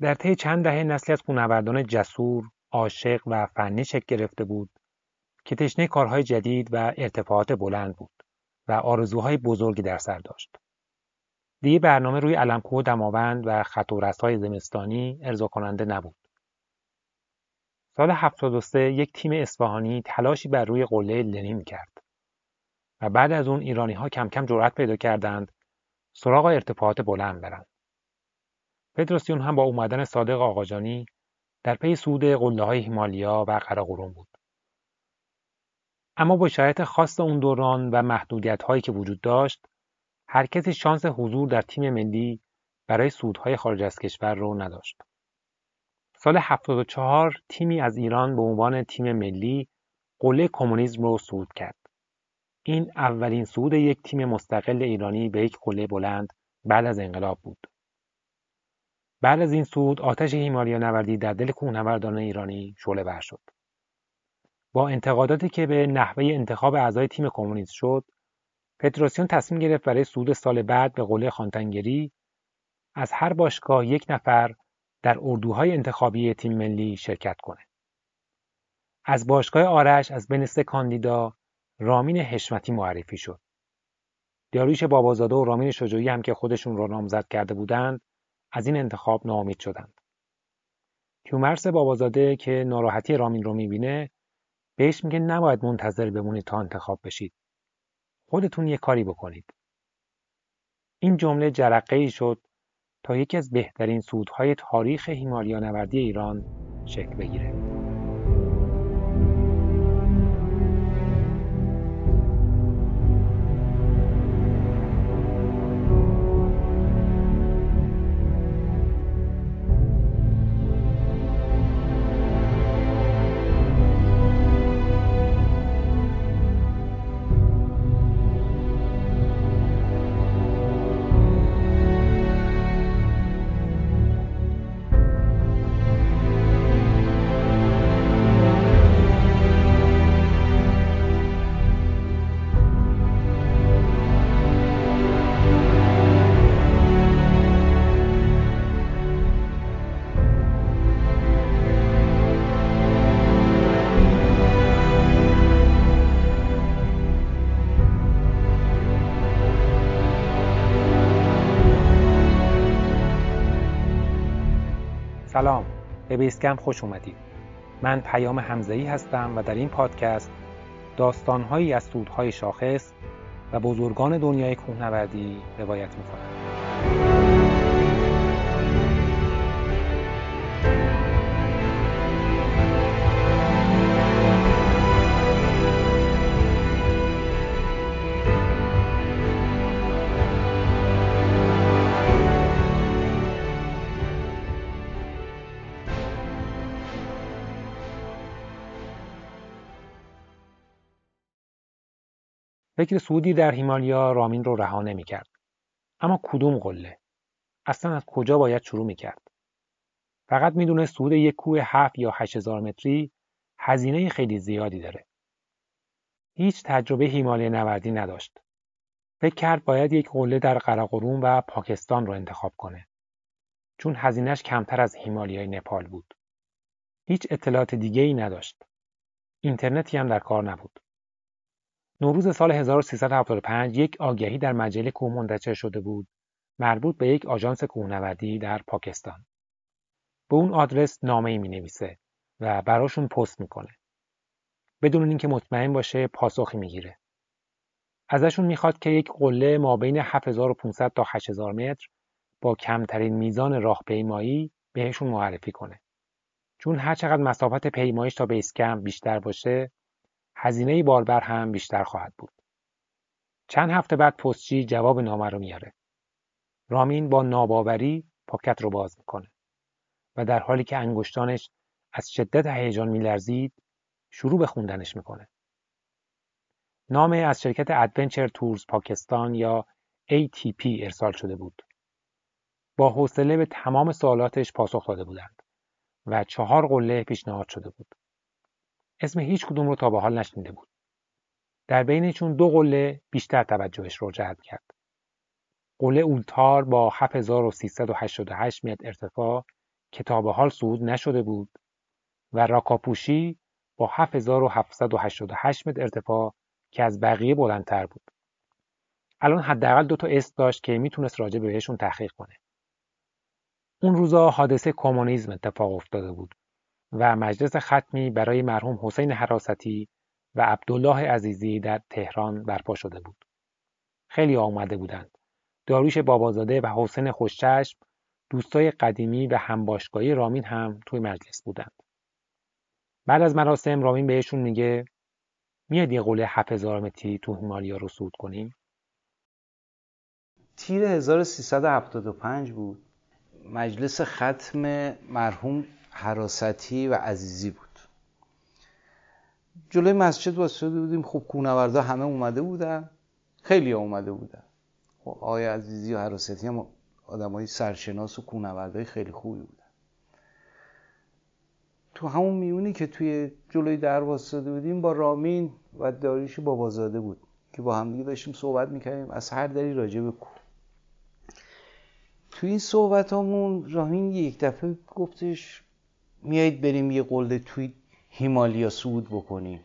در طی چند دهه نسلی از کوهنوردان جسور، عاشق و فنی شکل گرفته بود که تشنه کارهای جدید و ارتفاعات بلند بود و آرزوهای بزرگی در سر داشت. دیگر برنامه روی علم‌کوه و دماوند و خط و رس‌های زمستانی ارضا کننده نبود. سال 73 یک تیم اصفهانی تلاشی بر روی قله لنی کرد و بعد از اون ایرانی‌ها کم کم جرأت پیدا کردند سراغ ارتفاعات بلند برند. فدراسیون هم با اومدن صادق آقاجانی در پی صعود قله‌های هیمالیا و قراقرم بود. اما با شرایط خاص اون دوران و محدودیت‌هایی که وجود داشت، هر کسی شانس حضور در تیم ملی برای صعودهای خارج از کشور رو نداشت. سال 74 تیمی از ایران به عنوان تیم ملی قله کمونیسم رو صعود کرد. این اولین صعود یک تیم مستقل ایرانی به یک قله بلند بعد از انقلاب بود. بعد از این صعود آتش هیمالیانوردی در دل کوهنوردان ایرانی شعله ور شد. با انتقاداتی که به نحوه انتخاب اعضای تیم کمونیست شد، فدراسیون تصمیم گرفت برای صعود سال بعد به قله خانتنگری از هر باشگاه یک نفر در اردوهای انتخابی تیم ملی شرکت کنه. از باشگاه آرش از بین 3 کاندیدا رامین حشمتی معرفی شد. داریوش بابازاده و رامین شجاعی هم که خودشون رو نامزد کرده بودند از این انتخاب ناامید شدند. کیومرث بابازاده که ناراحتی رامین رو می‌بینه بهش میگه نباید منتظر بمونید تا انتخاب بشید. خودتون یه کاری بکنید. این جمله جرقه‌ای شد تا یکی از بهترین صعودهای تاریخ هیمالیانوردی ایران شکل بگیره. سلام، به بیسکم خوش اومدید. من پیام حمزه‌ای هستم و در این پادکست داستان‌هایی از صعودهای شاخص و بزرگان دنیای کوهنوردی روایت می‌کنم. فکر صعودی در هیمالیا رامین رو رها نمی‌کرد. اما کدوم قله؟ اصلا از کجا باید شروع می‌کرد؟ فقط می‌دونه صعود یک کوه 7 یا 8000 متری هزینه خیلی زیادی داره. هیچ تجربه هیمالیا نوردی نداشت. فکر کرد باید یک قله در قراقرم و پاکستان رو انتخاب کنه. چون هزینه‌اش کمتر از هیمالیای نپال بود. هیچ اطلاعات دیگه‌ای نداشت. اینترنتی هم در کار نبود. نوروز سال 1375 یک آگهی در مجله کوه منتشر شده بود مربوط به یک آژانس کوهنوردی در پاکستان. به اون آدرس نامه‌ای می‌نویسه و براشون پست می‌کنه. بدون اینکه مطمئن باشه پاسخی می‌گیره. ازشون می‌خواد که یک قله مابین 7500 تا 8000 متر با کمترین میزان راهپیمایی بهشون معرفی کنه. چون هر چقدر مسافت پیمایش تا بیس کمپ بیشتر باشه، هزینه باربر هم بیشتر خواهد بود. چند هفته بعد پستچی جواب نامه رو میاره. رامین با ناباوری پاکت رو باز میکنه و در حالی که انگشتانش از شدت هیجان میلرزید شروع به خوندنش میکنه. نامه از شرکت Adventure Tours پاکستان یا ATP ارسال شده بود. با حوصله به تمام سوالاتش پاسخ داده بودند و 4 قله پیشنهاد شده بود. اسم هیچ کدوم رو تا به حال نشنیده بود. در بینشون 2 قله بیشتر توجهش رو جلب کرد. قله اولتار با 7388 متر ارتفاع که تا به حال صعود نشده بود و راکاپوشی با 7788 متر ارتفاع که از بقیه بلندتر بود. الان حداقل 2 تا اسم داشت که میتونست راجع بهشون تحقیق کنه. اون روزا حادثه کمونیسم اتفاق افتاده بود و مجلس ختمی برای مرحوم حسین حراستی و عبدالله عزیزی در تهران برپا شده بود. خیلی آمده بودند. داریوش بابازاده و حسین خوشچشم، دوستای قدیمی و همباشگاهی رامین، هم توی مجلس بودند. بعد از مراسم رامین بهشون میگه میاد یه قله 7000 متری تو هیمالیا رو صعود کنیم. تیر 1375 بود. مجلس ختم مرحوم حراستی و عزیزی بود. جلوی مسجد واسطه بودیم. خب کوهنوردا همه اومده بودن، خیلی اومده بودن. خب آقای عزیزی و حراستی هم آدمای سرشناس و کوهنوردای خیلی خوبی بودن. تو همون میونی که توی جلوی در واسطه بودیم با رامین و داریوش بابازاده بود که با هم دیگه داشتیم صحبت می‌کردیم از هر دری راجع به کوه. تو این صحبتامون رامین یک دفعه گفتش میایید بریم یه قله توی هیمالیا صعود بکنیم.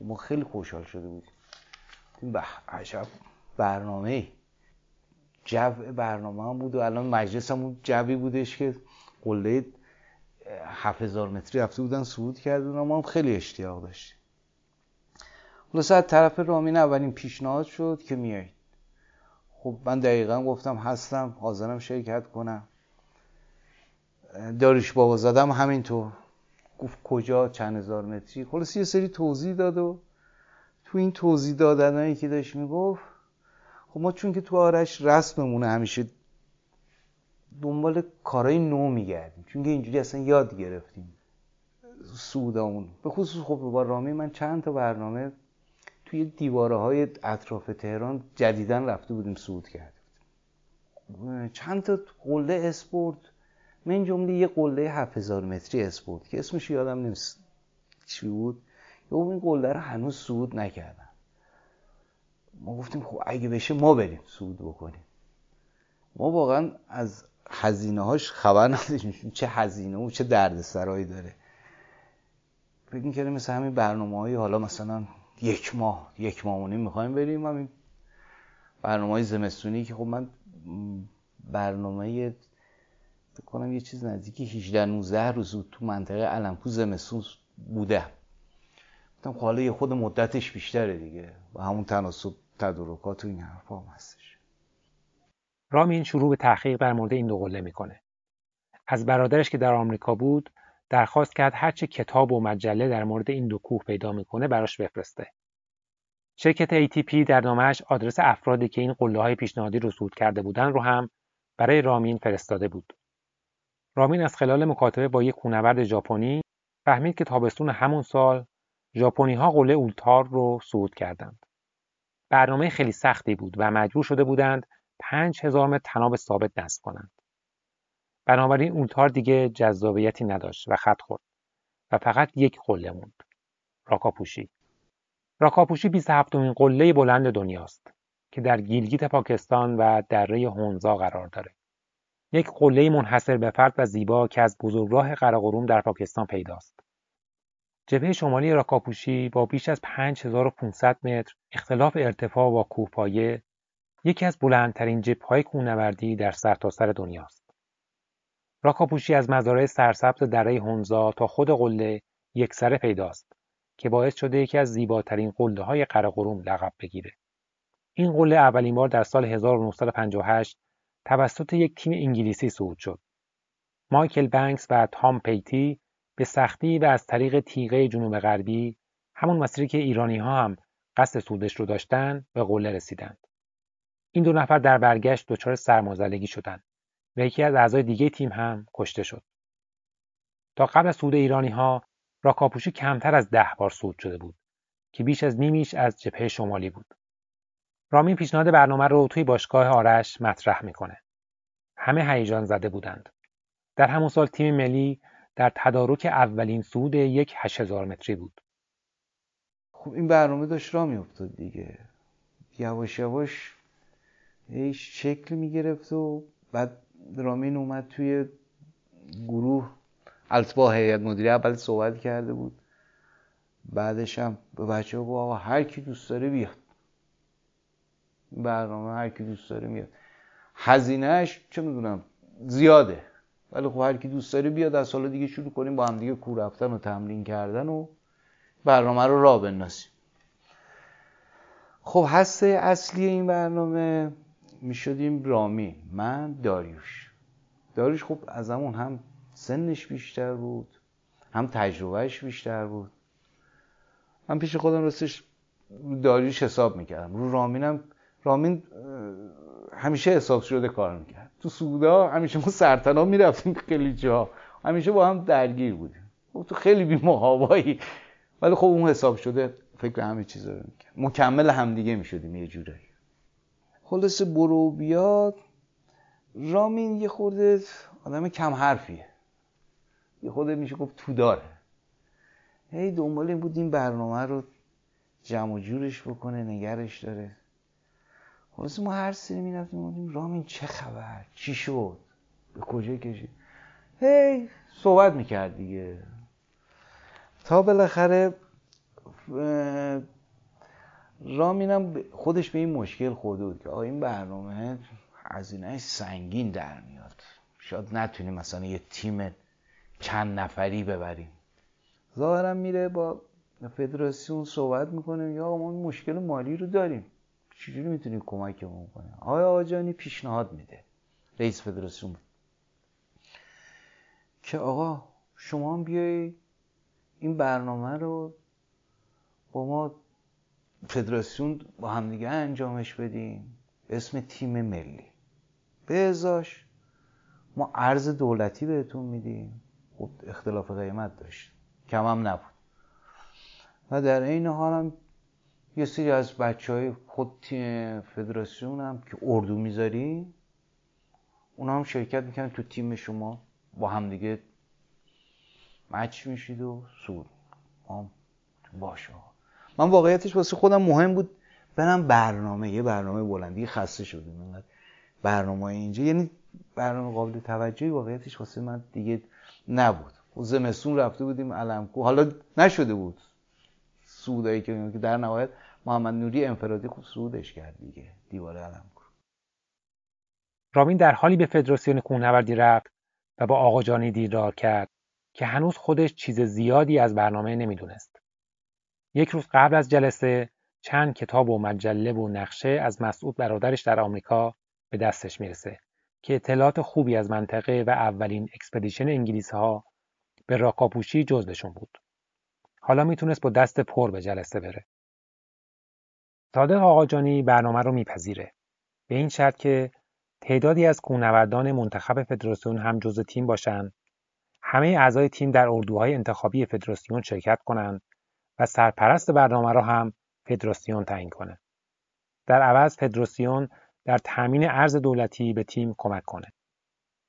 ما خیلی خوشحال شده بودیم. به عجب برنامه‌ای. جو برنامه هم بود و الان مجلس هم اون جوی بودش که قله 7000 متری رفته بودن صعود کردن و ما هم خیلی اشتیاق داشتیم. خلاصه از طرف رامین اولین پیشنهاد شد که میایید. خب من دقیقاً گفتم هستم، حاضرم شرکت کنم. داریوش بابازاده هم همینطور. گفت کجا، چند هزار متری. خلاص یه سری توضیح داد و تو این توضیح دادنایی که داشت میگفت خب ما چون که تو آرش رسممونه همیشه دنبال کارهای نو میگردیم، چون که اینجوری اصلا یاد گرفتیم سودامون. به خصوص خب با رامی من چند تا برنامه توی دیوارهای اطراف تهران جدیدن رفته بودیم صعود کردیم. چند تا قله اسپورت، من جمله یه قله 7000 متری اسپورت که اسمش یادم نیست چی بود، یا این قله رو هنوز صعود نکردم. ما گفتیم خب اگه بشه ما بریم صعود بکنیم. ما واقعا از هزینه هاش خبر نداشتیم، چه هزینه و چه دردسرایی داره. فکر می‌کردیم مثل همین برنامه‌های حالا مثلا یک ماه و نیم می‌خوایم بریم، همین برنامه‌های زمستونی که خب من برنامه‌ی بکنم یه چیز نزدیکی 18-19 روز تو منطقه علم کوه زمستون بودم. گفتم حالا یه خود مدتش بیشتره دیگه و همون تناسب تدارکات و این حرفا هم هستش. رامین شروع به تحقیق در مورد این دو قله میکنه. از برادرش که در آمریکا بود درخواست کرد هرچه کتاب و مجله در مورد این دو کوه پیدا میکنه براش بفرسته. شرکت ATP در نامه‌اش آدرس افرادی که این قله‌های پیشنهادی رو صعود کرده بودن رو هم برای رامین فرستاده بود. رامین از خلال مکاتبه با یک کوهنورد ژاپنی فهمید که تابستون همون سال ژاپنی‌ها قله اولتار رو صعود کردند. برنامه خیلی سختی بود و مجبور شده بودند 5000 متر تناب ثابت نصب کنند. بنابراین اولتار دیگه جذابیتی نداشت و خط خورد و فقط یک قله موند، راکاپوشی. راکاپوشی 27مین قله بلند دنیاست که در گیلگیت پاکستان و دره هونزا قرار داره. یک قله منحصر به فرد و زیبا که از بزرگراه قراقرم در پاکستان پیداست. جبهه شمالی راکاپوشی با بیش از 5500 متر اختلاف ارتفاع با کوهپایه یکی از بلندترین جبهه‌های کوهنوردی در سرتاسر دنیاست. راکاپوشی از مزارع سرسبز دره هونزا تا خود قله یکسره پیداست که باعث شده یکی از زیباترین قله‌های قراقرم لقب بگیره. این قله اولین بار در سال 1958 توسط یک تیم انگلیسی صعود شد. مایکل بنگس و تام پیتی به سختی و از طریق تیغه جنوب غربی، همون مسیری که ایرانی‌ها هم قصد صعودش رو داشتن، به قله رسیدند. این دو نفر در برگشت دچار سرمازلگی شدند و یکی از اعضای دیگه تیم هم کشته شد. تا قبل از صعود ایرانی‌ها، راکاپوشی کمتر از 10 بار صعود شده بود که بیش از نیمیش از جبهه شمالی بود. رامین پیشنهاد برنامه رو توی باشگاه آرش مطرح میکنه. همه هیجان زده بودند. در همون سال تیم ملی در تدارک اولین صعود یک 8000 متری بود. خب این برنامه داشت راه میافتاد دیگه. یواش یواش شکل میگرفت و بعد رامین اومد توی گروه البته با هیئت مدیره اول صحبت کرده بود، بعدش هم به بچه‌ها گفت آقا هر کی دوست داره بیاد برنامه، هر کی دوست داره میاد، هزینه‌اش چه میدونم زیاده ولی خب هر کی دوست داره بیاد، از سال دیگه شروع کنیم با هم دیگه کوه رفتن و تمرین کردن و برنامه رو راه بندازیم. خب هسته اصلی این برنامه میشدیم رامین، من، داریوش. داریوش خب از همون هم سنش بیشتر بود، هم تجربهش بیشتر بود. من پیش خودم راستش داریوش حساب میکردم، رو رامینم. رامین همیشه حساب شده کار میکرد، تو سودا همیشه ما سرطنا میرفتیم، خیلی جا همیشه با هم درگیر بودیم، تو خیلی بی‌محابایی، ولی خب اون حساب شده فکر همه چیزا رو میکرد، مکمل هم دیگه میشدیم یه جورایی. خلاصه برو بیاد. رامین یه خورده آدم کم حرفیه، یه خورده میشه گفت تو داره، هی دنبال این بود این برنامه رو جمع و جورش بکنه، نگرش داره. خلاصه ما هر سری می‌رفتیم رامین چه خبر، چی شد، به کجا کشید، هی صحبت میکرد دیگه، تا بالاخره رامینم خودش به این مشکل خورده بود که آه این برنامه هزینه‌اش سنگین در میاد، شاید نتونیم مثلا یه تیم چند نفری ببریم. ظاهراً میره با فدراسیون صحبت میکنه، یا ما مشکل مالی رو داریم، چجوری میتونیم کمکمون کنه؟ آقای آقاجانی پیشنهاد میده، رئیس فدراسیون بود، که آقا شما هم بیایی این برنامه رو با ما فدراسیون با همدیگه انجامش بدیم، اسم تیم ملی به ازاش ما ارز دولتی بهتون میدیم. خب اختلاف قیمت داشت، کم هم نبود، و در این حال هم یه سری از بچه های خود تیم فدراسیون هم که اردو میذاری اونا هم شرکت میکنن تو تیم شما، با همدیگه مچ میشید و سود باشه. من واقعیتش واسه خودم مهم بود برم برنامه، یه برنامه بلندی، خسته شدیم انقدر برنامه اینجا، یعنی برنامه قابل توجهی واقعیتش واسه من دیگه نبود. زمستون رفته بودیم علم کوه، حالا نشده بود سودایی که در نهایت محمد نوری انفرادی خوب سودش کرد دیگه، دیوار علم کوه. رامین در حالی به فدراسیون کوهنوردی رفت و با آقاجانی دیدار کرد که هنوز خودش چیز زیادی از برنامه نمیدونست. یک روز قبل از جلسه چند کتاب و مجله و نقشه از مسعود برادرش در آمریکا به دستش میرسه که اطلاعات خوبی از منطقه و اولین اکسپدیشن انگلیس‌ها به راکاپوشی جزوشون بود. حالا میتونست با دست پر به جلسه بره. صادق آقاجانی برنامه رو میپذیره، به این شرط که تعدادی از کوهنوردان منتخب فدراسیون هم جزو تیم باشن، همه اعضای تیم در اردوهای انتخابی فدراسیون شرکت کنن و سرپرست برنامه رو هم فدراسیون تعیین کنه. در عوض فدراسیون در تامین ارز دولتی به تیم کمک کنه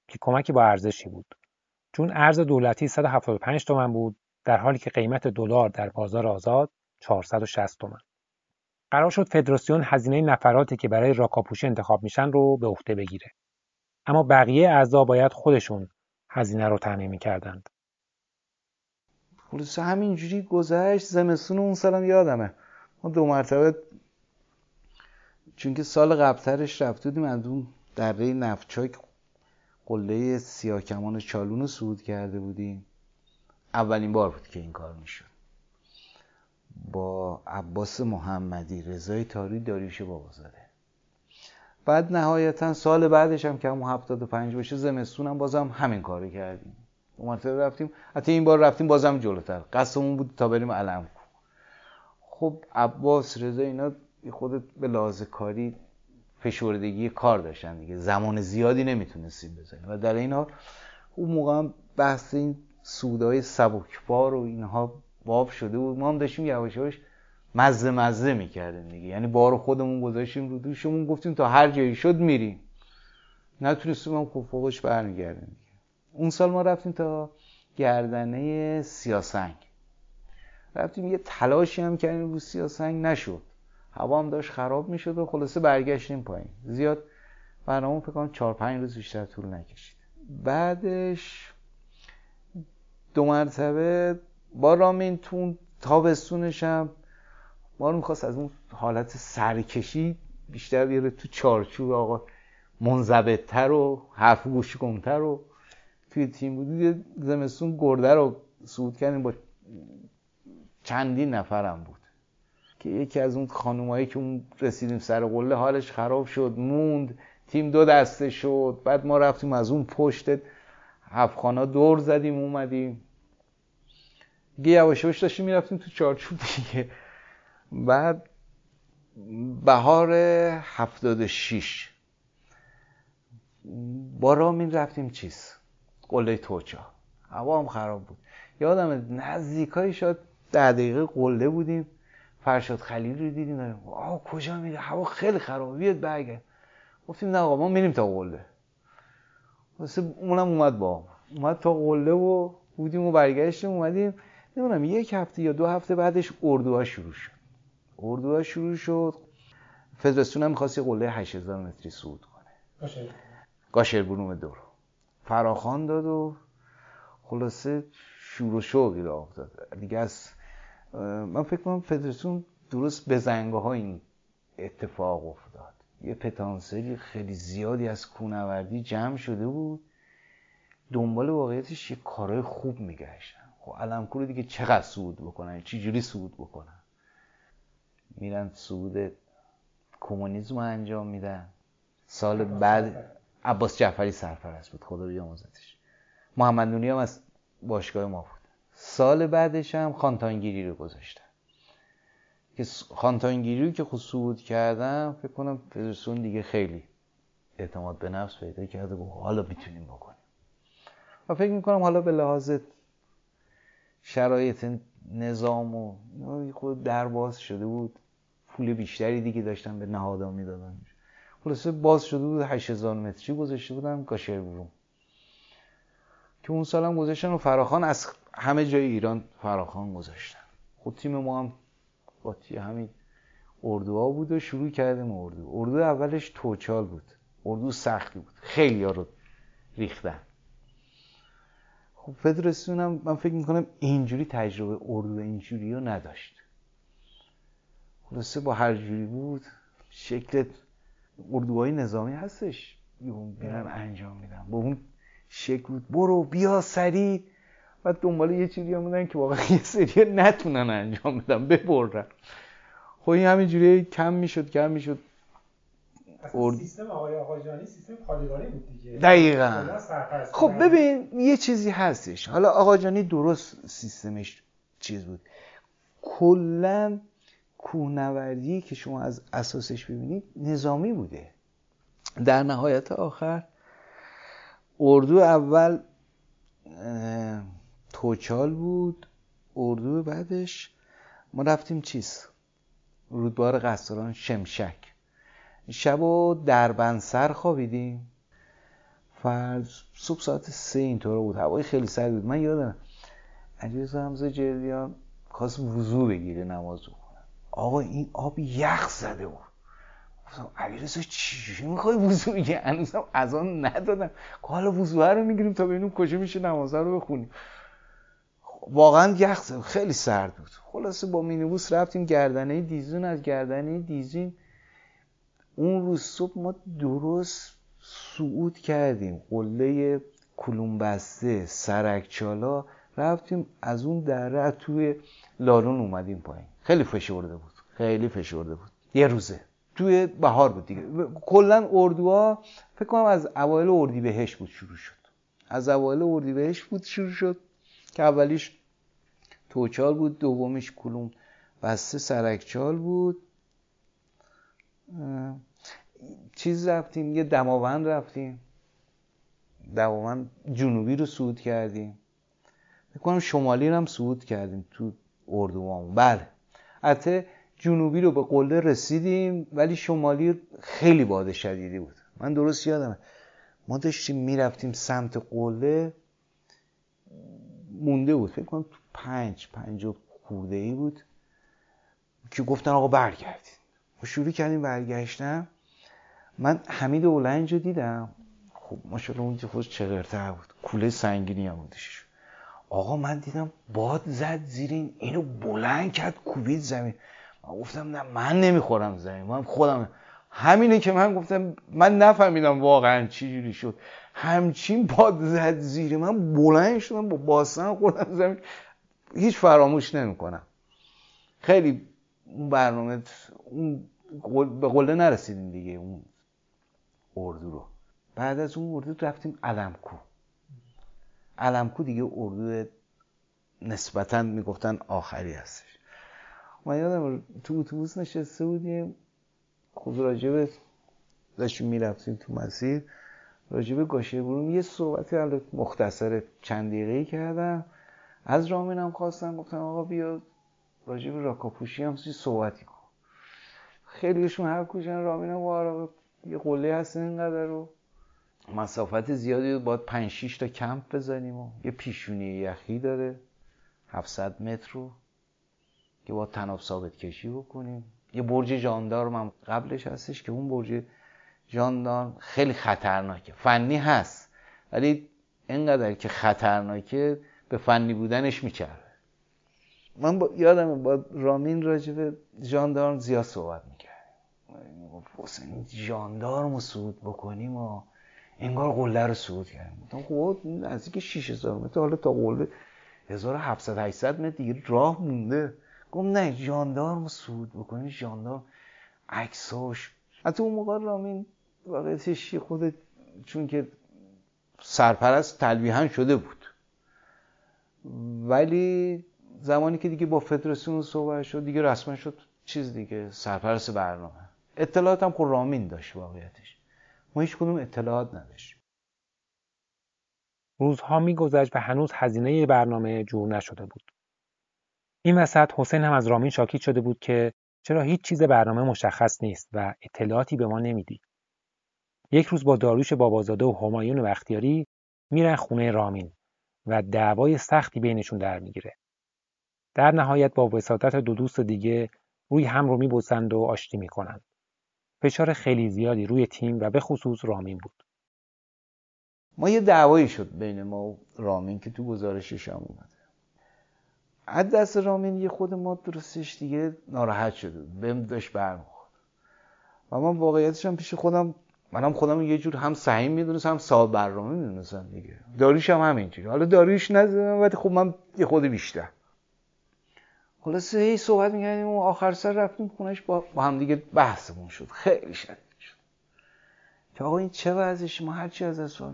که کمکی با ارزشی بود، چون ارز دولتی 175 تومن بود در حالی که قیمت دلار در بازار آزاد 460 تومن. قرار شد فدراسیون هزینه نفراتی که برای راکاپوشی انتخاب میشن رو به عهده بگیره، اما بقیه اعضا باید خودشون هزینه رو تعیین می‌کردند. خلاصه همینجوری گذشت زمستون. اون سال یادمه ما دو مرتبه، چون که سال قبلترش رفته بودیم از اون دره نفچاک قله سیاه کمان چالون رو صعود کرده بودیم، اولین بار بود که این کار میشد، با عباس محمدی، رضای تاری، داریوش بابازاده. بعد نهایتا سال بعدش هم که همون 75 باشه زمستون هم بازم همین کاری کردیم، دو مرتبه رفتیم. حتی این بار رفتیم بازم جلوتر، قصدمون بود تا بریم علم کوه. خب عباس، رضا اینا خود به لحاظ کاری فشردگی کار داشتن دیگه، زمان زیادی نمیتونستیم بزنیم، و در این حال اون موقع هم بحث این سودای سبکبار و اینها باب شده بود، ما هم داشتیم یواشاش مزه میکردیم دیگه، یعنی بار خودمون گذاشتیم رو دوشمون، گفتیم تا هر جایی شد میریم، نتونستیم هم فوقش برمیگردیم. اون سال ما رفتیم تا گردنه سیاسنگ، رفتیم یه تلاشی هم کردیم رو سیاسنگ، نشد، هوا هم داشت خراب میشد و خلاصه برگشتیم پایین. زیاد برنامه فکر کنم 4-5 روز بیشتر طول نکشید. بعدش دو مرتبه با رامین تون تابستونش هم ما رو میخواست از اون حالت سرکشی بیشتر بیاره تو چارچوب آقا منضبط‌تر و حرف گوش کن‌تر و توی تیم بودید. زمستون گرده رو صعود کردیم با چندین نفرم بود که یکی از اون خانومایی که اون رسیدیم سر قله حالش خراب شد موند، تیم دو دسته شد، بعد ما رفتیم از اون پشت هفت‌خانا دور زدیم اومدیم دیگه، یواش یواش داشتیم میرفتیم تو چارچوب دیگه. بعد بهار 76 با رامین رفتیم چیز قله توچا، هوا هم خراب بود، یادم نزدیکایی شد 10 دقیقه قله بودیم، فرشاد خلیل رو دیدیم داریم آه کجا میره، هوا خیلی خرابه بیاد برگرد. گفتیم نه آقا ما میریم تا قله، واسه اونم اومد با اومد تا قله و بودیم و برگشتیم اومدیم. نمیدونم یک هفته یا 2 هفته بعدش اردوها شروع شد، اردوها شروع شد. فدراسیون هم می‌خواست قله 8000 متری صعود کنه قاشقربونم دور فراخوان داد و خلاصه شور و شوقی را افتاد دیگه. از من فکر کنم فدراسیون درست به زنگاه‌ها این اتفاق افتاد، یه پتانسیل خیلی زیادی از کوهنوردی جمع شده بود، دنبال واقعیتش یه کارهای خوب میگشتن. خب علم کوه رو دیگه چقدر صعود بکنن، چه جوری صعود بکنن، میرن صعود کمونیسم انجام میدن. سال بعد عباس جعفری سرپرست بود، خدا بیامرزتش، محمد نونی هم از باشگاه ما بود. سال بعدش هم خانتانگیری رو گذاشتن که خانتانگیری رو که خود صعود کردم فکر کنم فدراسیون دیگه خیلی اعتماد به نفس پیدا کرده و حالا میتونیم بکنیم. و فکر میکنم حالا به لحاظ شرایط نظام و خود در باز شده بود، پول بیشتری دیگه داشتن به نهادها میدادن، خلاصه باز شده بود. 8000 متری گذاشته بودم کاشربروم که اون سال هم گذاشتن و فراخوان از همه جای ایران فراخوان گذاشتن. خود تیم ما هم با همین اردوها بود و شروع کردیم اردو. اردو اولش توچال بود، اردو سختی بود، خیلی ها رو ریختن. خب فدراسیون هم من فکر میکنم اینجوری تجربه اردو اینجوری رو نداشت، خلاصه با هر جوری بود شکل اردوهای نظامی هستش میرن انجام میدن با اون شکل بود برو بیا سریع، و دنبال یه چیزی هم بودن که واقعا یه سریع نتونن انجام بدن ببرن. خب این همینجوری کم میشد سیستم آقای آقاجانی سیستم پادگانی بود دیگه. دقیقاً. خب ببین یه چیزی هستش، حالا آقاجانی درست سیستمش چیز بود، کلاً کوهنوردی که شما از اساسش ببینید نظامی بوده. در نهایت آخر اردو اول توچال بود، اردو بعدش ما رفتیم چیز رودبار قصران شمشک، شب و دربند سر خوابیدیم. فرد صبح ساعت 3 اینطور بود، هوای خیلی سرد بود. من یادم عجیز حمزه جلیان خواست وضو بگیره نماز رو کنه، آقا این آب یخ زده بود. گفتم علیرضا چی میخوای وضو بگیری؟ هنوزم اذان ندادم، حالا وضو رو میگیریم تا ببینیم کجا میشه نماز رو بخونیم. واقعا یخ زده، خیلی سرد بود. خلاصه با مینیبوس رفتیم گردنه دیزون، از گردنه دیزون اون روز صبح ما درست صعود کردیم قله کلومبسته سرکچالا، رفتیم از اون دره توی لالون اومدیم پایین. خیلی فشرده بود یه روزه، توی بهار بود دیگه. کلا اردوها فکر کنم از اوایل اردیبهشت بود شروع شد، که اولیش توچال بود، دومیش کلومبسته سرکچال بود. چیز رفتیم یه دماوند، جنوبی رو صعود کردیم، میکنم شمالی رو هم صعود کردیم تو اردوامون. بله البته جنوبی رو به قله رسیدیم ولی شمالی خیلی باد شدیدی بود. من درست یادمه ما داشتیم میرفتیم سمت قله، مونده بود فکر کنم تو 5 خورده‌ای بود که گفتن آقا برگردید. شروع کردیم برگشتم، من حمید اولنج رو دیدم، خب ماشاءالله اون خودش چغرتر بود، کوله سنگینی هم بودش. آقا من دیدم باد زد زیرین، اینو بلند کرد کوبید زمین. من گفتم نه من نمیخورم زمین، من خودم. همینه که من گفتم من نفهمیدم واقعا چی جوری شد، همچین باد زد زیر من، بلند شدم با باسن خوردم زمین. هیچ فراموش نمیکنم. خیلی اون برنامه اون به قله نرسیدیم دیگه اون اردو رو. بعد از اون اردو رفتیم علم کوه. علم کوه دیگه اردو نسبتاً میگفتن آخری هستش. من یادم تو اتوبوس نشسته بودیم، خب راجب داشتیم میرفتیم تو مسیر، راجب گاشه بروم یه صحبتی مختصر چند دقیقه‌ای کردم. از رامینم خواستم، گفتم آقا بیا راجب راکاپوشی هم صحبتی کن. خیلیشون هر کجا رامینم و آراغ یه قله هست اینقدر رو مسافت زیادی رو باید 5-6 تا کمپ بزنیم و یه پیشونی یخی داره 700 متر رو که باید تناب ثابت کشی بکنیم. یه برج جاندارم هم قبلش هستش که اون برج جاندارم خیلی خطرناکه، فنی هست ولی اینقدر که خطرناکه به فنی بودنش میکرده. من یادم با رامین راجب جاندارم زیاد صحبت میکردیم، میگفت حسین جاندارم رو صعود بکنیم و انگار قله رو صعود کردیم. خب نزدیک 6000 متر، حالا تا قله 1700 800 متر دیگه راه مونده. گفتم نه جاندارم صعود بکنیم. جاندارم عکساش حتی اون موقع رامین واقعیتش خودت چون که سرپرست تلویحاً شده بود، ولی زمانی که دیگه با فدراسیون صحبت شد دیگه رسما شد چیز دیگه سرپرست برنامه. اطلاعات هم خود رامین داشت واقعیتش، ما هیچ کدوم اطلاعات نداشتیم. روزها میگذشت و هنوز هزینه برنامه جور نشده بود. این وسط حسین هم از رامین شاکی شده بود که چرا هیچ چیز برنامه مشخص نیست و اطلاعاتی به ما نمیدی. یک روز با داریوش بابازاده و همایون بختیاری میرن خونه رامین و دعوای سختی بینشون در میگیره. در نهایت با وساطت دو دوست دیگه روی هم رو میبوسند و آشتی میکنند. فشار خیلی زیادی روی تیم و به خصوص رامین بود. ما یه دعوایی شد بین ما و رامین که تو گزارشش هم اومد. از دست رامین یه خود ما درستش دیگه ناراحت شده، بهم داشت برمیخورد و من واقعیتش هم پیش خودم منم خودم یه جور هم سهیم میدونستم هم صاحب برنامه میدونستم دیگه. داریوش هم همینجوری. حالا داریوش نزدم ولی خب من یه خود بیشتر. خلاصه هی صحبت می‌کردیم و آخر سر رفتیم خونه‌اش با هم دیگه بحثمون شد. خیلی شدید شد که آقا این چه وضعش، ما هرچی از اصلا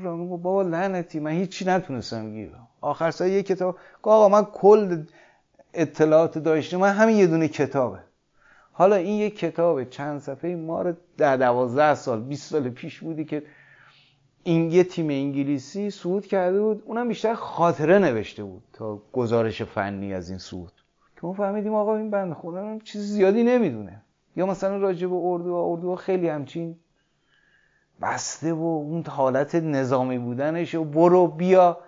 رامین گفت بابا لعنتی من هیچی نتونستم گیرم. آخر سر یه کتاب گفت آقا من کل اطلاعات داشتم، من همین یه دونه کتابه. حالا این یک کتاب چند صفحه ما رو 10-12 سال 20 سال پیش بودی که این یه تیم انگلیسی صعود کرده بود، اونم بیشتر خاطره نوشته بود تا گزارش فنی از این صعود، که ما فهمیدیم آقا این بنده خدا چیز زیادی نمیدونه. یا مثلا راجع به اردوها خیلی همچین بسته و اون حالت نظامی بودنش و برو بیا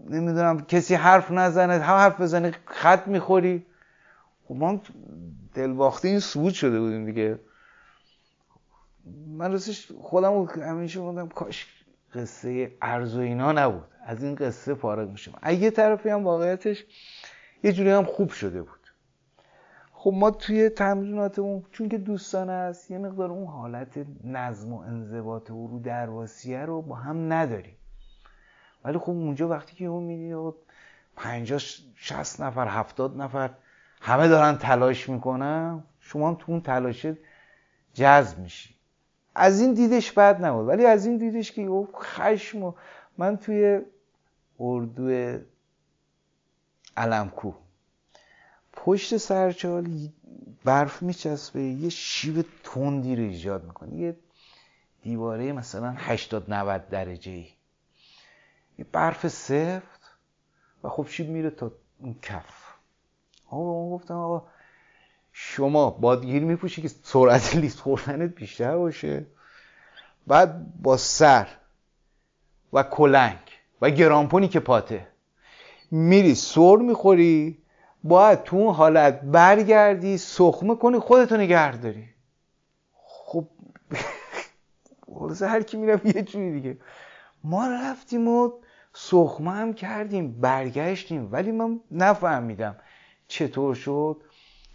نمیدونم کسی حرف نزنه، هم حرف بزنه خط میخوری. خب ما دلواخته این صعود شده بودیم دیگه. من راستش خودم همیشه بودم کاش قصه ارز و اینا نبود، از این قصه فارغ میشم. از یه طرفی هم واقعیتش یه جوری هم خوب شده بود. خب ما توی تمریناتمون چون که دوستانه است یه مقدار اون حالت نظم و انضباط و رو درواسی رو با هم نداریم، ولی خب اونجا وقتی که اون میدید 50-60 نفر 70 نفر همه دارن تلاش میکنن، شما هم تو اون تلاشه جذب میشی. از این دیدش بد نبود، ولی از این دیدش که او خشم و من توی اردو علم کوه پشت سرچال برف میچسبه، یه شیب تندی رو ایجاد میکنه، یه دیواره مثلا 80-90 درجه‌ای، یه برف سفت و خب شیب میره تا اون کف. آقا گفتم آقا شما بادگیر میپوشی که سرعت لیز خوردنت بیشتر باشه، بعد با سر و کلنگ و گرامپونی که پاته میری سر میخوری، باید تو اون حالت برگردی سخمه کنی خودتو نگه داری. خب هر کی میرم یه جوری دیگه. ما رفتیم و سخمه هم کردیم، برگشتیم، ولی من نفهمیدم چطور شد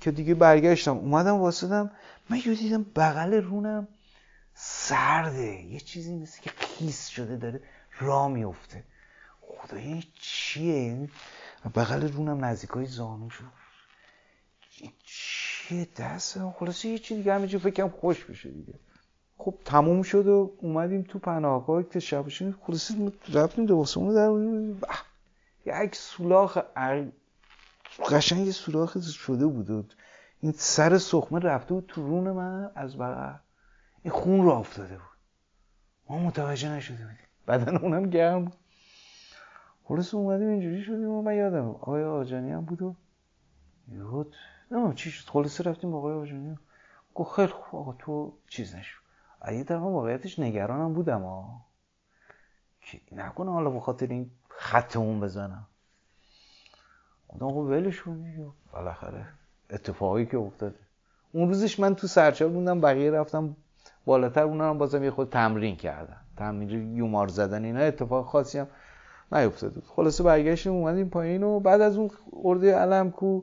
که دیگه برگشتم اومدم واسدم، من یه دیدم بغل رونم سرده، یه چیزی مثل که خیس شده داره را میفته. خدایا چیه؟ بغل رونم نزدیکای زانو شد، چیه دستم؟ خلاصه یه چی دیگه، همینجور فکرم خوش بشه دیگه. خب تموم شد و اومدیم تو پناهگاه که شبشون خلاصه رفتیم دوستمون در اونیم، یک سوراخ قشنگ سوراخ شده بود، این سر سخمه رفته بود تو رون من از بغل، این خون را افتاده بود، ما متوجه نشده بودیم، بدن اونم گرم بود. خلاصه اومدیم اینجوری شدیم و من یادم آقای آجانی هم بود و یاد نمیم چی شد. خلاصه رفتیم با آقای آجانی هم گفت خیلی خوب آقا تو چیز نشد. یه طرف هم واقعیتش نگرانم بودم ها که نکنه حالا بخاطر این خط اون بزنم. گفتم خب ولش کن دیگه، بالاخره اتفاقی که افتاده. اون روزش من تو سرچال بودم، بقیه رفتم بالاتر، اونا هم بازم یه خود تمرین کردن، تمرین یومار زدن، اینا اتفاق خاصی هم نیفتاده. خلاصه برگشتیم اومدیم پایین و بعد از اون ارده علم کو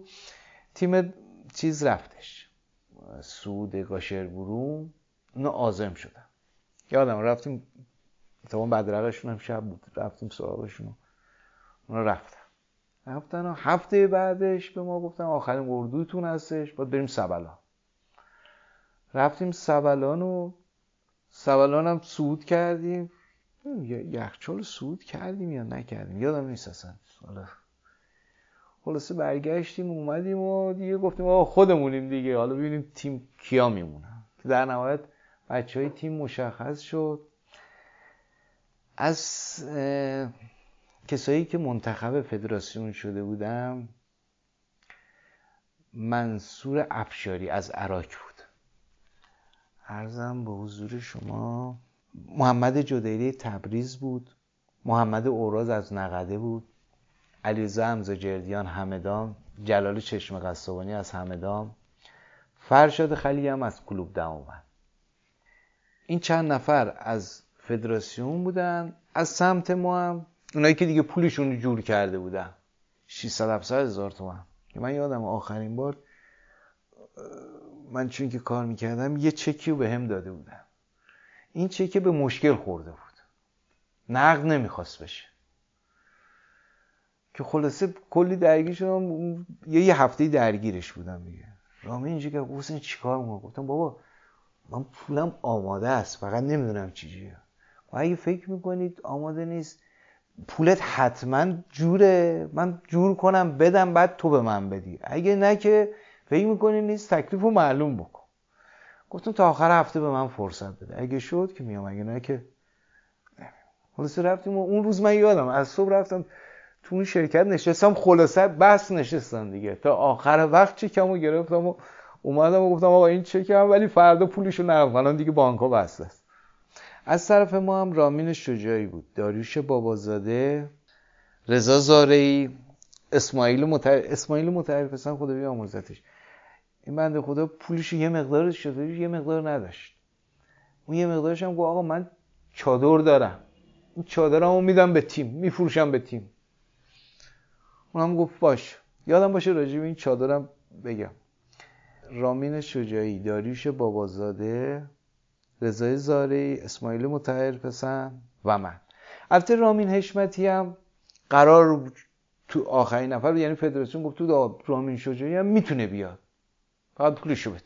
تیم چیز رفتش سعود قاشقربروم، اونا عازم شدن. یادم رفتیم طبعا بدرقشون هم شب بود، رفتیم سراغشون و اونا رفتن و هفته بعدش به ما گفتن آخرین اردوتون هستش، باید بریم سبلان. رفتیم سبلان و سبلان هم صعود کردیم، یخچال صعود کردیم یا نکردیم یادم نیست اصلا. خلاصه برگشتیم اومدیم و دیگه گفتیم آقا خودمونیم دیگه، حالا ببینیم تیم کیا میمونن. در نهایت بچه های تیم مشخص شد، از کسایی که منتخب فدراسیون شده بودم منصور افشاری از عراق بود، عرضم به حضور شما محمد جدیری تبریز بود، محمد اوراز از نقده بود، علیرضا حمزه‌جردیان همدان، جلال چشم قصابانی از همدان، فرشاد خلیلی هم از کلوب دماوند. این چند نفر از فدراسیون بودن. از سمت ما هم اونایی که دیگه پولشون رو جور کرده بودن 600-700 هزار تومان که من یادم آخرین بار من چون که کار میکردم یه چکی رو به هم داده بودم، این چکی به مشکل خورده بود، نقد نمیخواست بشه، که خلاصه کلی درگیر شدم، یه هفته درگیرش بودم دیگه. رامین اینجا که حسین چیکار میکنه؟ گفتم بابا من پولم آماده است، فقط نمیدونم چیجیه. و اگه فکر میکنید آماده نیست، پولت حتما جوره، من جور کنم بدم بعد تو به من بدی، اگه نه که فکر میکنی نیست تکلیفو معلوم بکن. گفتم تا آخر هفته به من فرصت بده، اگه شد که میام، اگه نه که نمیام. خلاصه رفتیم و اون روز من یادم از صبح رفتم تو اون شرکت نشستم، خلاصه بس نشستم دیگه تا آخر وقت چکمو گرفتم و اومدم و گفتم آقا این چکم ولی فردا پولشو نرفت، الان دیگه بانک‌ها بسته است. از طرف ما هم رامین شجاعی بود، داریوش بابازاده، رضا زارعی، اسماعیل متعرف هستن، خدا بیامرزتش. این بنده خدا پولشو یه مقدارش شد، یه مقدار نداشت. اون یه مقدارش هم گفت آقا من چادر دارم، این چادرامو میدم به تیم، میفروشم به تیم. اونم گفت باش. یادم باشه راجع به این چادرم بگم. رامین شجاعی، داریوش بابازاده، رضا زارعی، اسماعیل مطهرپسند و من. البته رامین هشمتی هم قرار تو آخرین نفر، یعنی فدراسیون گفت تو رامین شجاعی هم میتونه بیاد، فقط پولشو بده.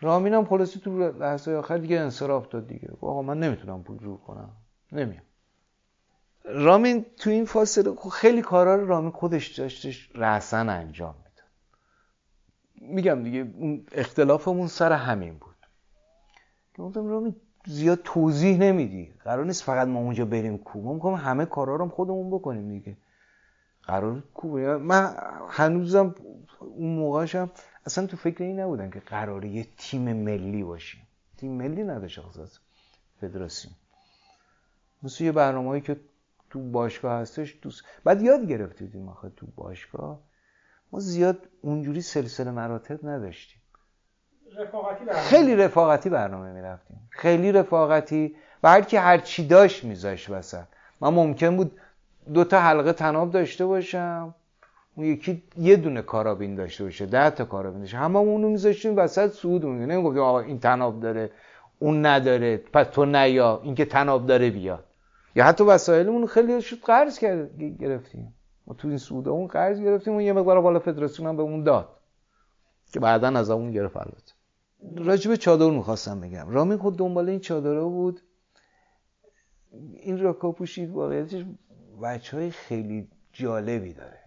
رامین هم خلاصه تو لحظه آخر دیگه انصراف داد دیگه، آقا من نمیتونم پول جور کنم، نمیام. رامین تو این فاصله خیلی کارا رو رامین خودش داشتش رأسن انجام میداد. میگم دیگه اون اختلافمون سر همین بود که گفتم رامین زیاد توضیح نمیدی، قرار نیست فقط ما اونجا بریم کوه، ما میگم همه کارا رو هم خودمون بکنیم دیگه، قرار کوه. من هنوزم اون موقعشم اصلا تو فکر این نبودم که قراره یه تیم ملی باشیم، تیم ملی نداشت از فدراسیون، مثل یه برنامه‌ای که تو باشگاه هستش دوست. بعد یاد گرفتیم آخه تو باشگاه ما زیاد اونجوری سلسله مراتب نداشتیم، خیلی رفاقتی برنامه میرفتیم، خیلی رفاقتی و هر کی هر چی داشت میذاشت وسط. من ممکن بود دو تا حلقه طناب داشته باشم، اون یکی یه دونه کارابین داشته باشه، 10 تا کارابین داشته، همه اونو میذاشتیم وسط صعود می‌دیم. نمیگفتیم آقا این طناب داره اون نداره پس تو نیا، این که طناب داره بیاد. یا حتی وسایلمون خیلی شد قرض گرفتیم. ما تو این سودا اون قرض گرفتیم و یه مقدار بالا فدراسیون هم به اون داد که بعدن از اون گرفت. البته راجب چادر می‌خواستم بگم. رامین خود دنبال این چادرها بود. این راکاپوشی واقعیتش بچه‌های خیلی جالبی داره.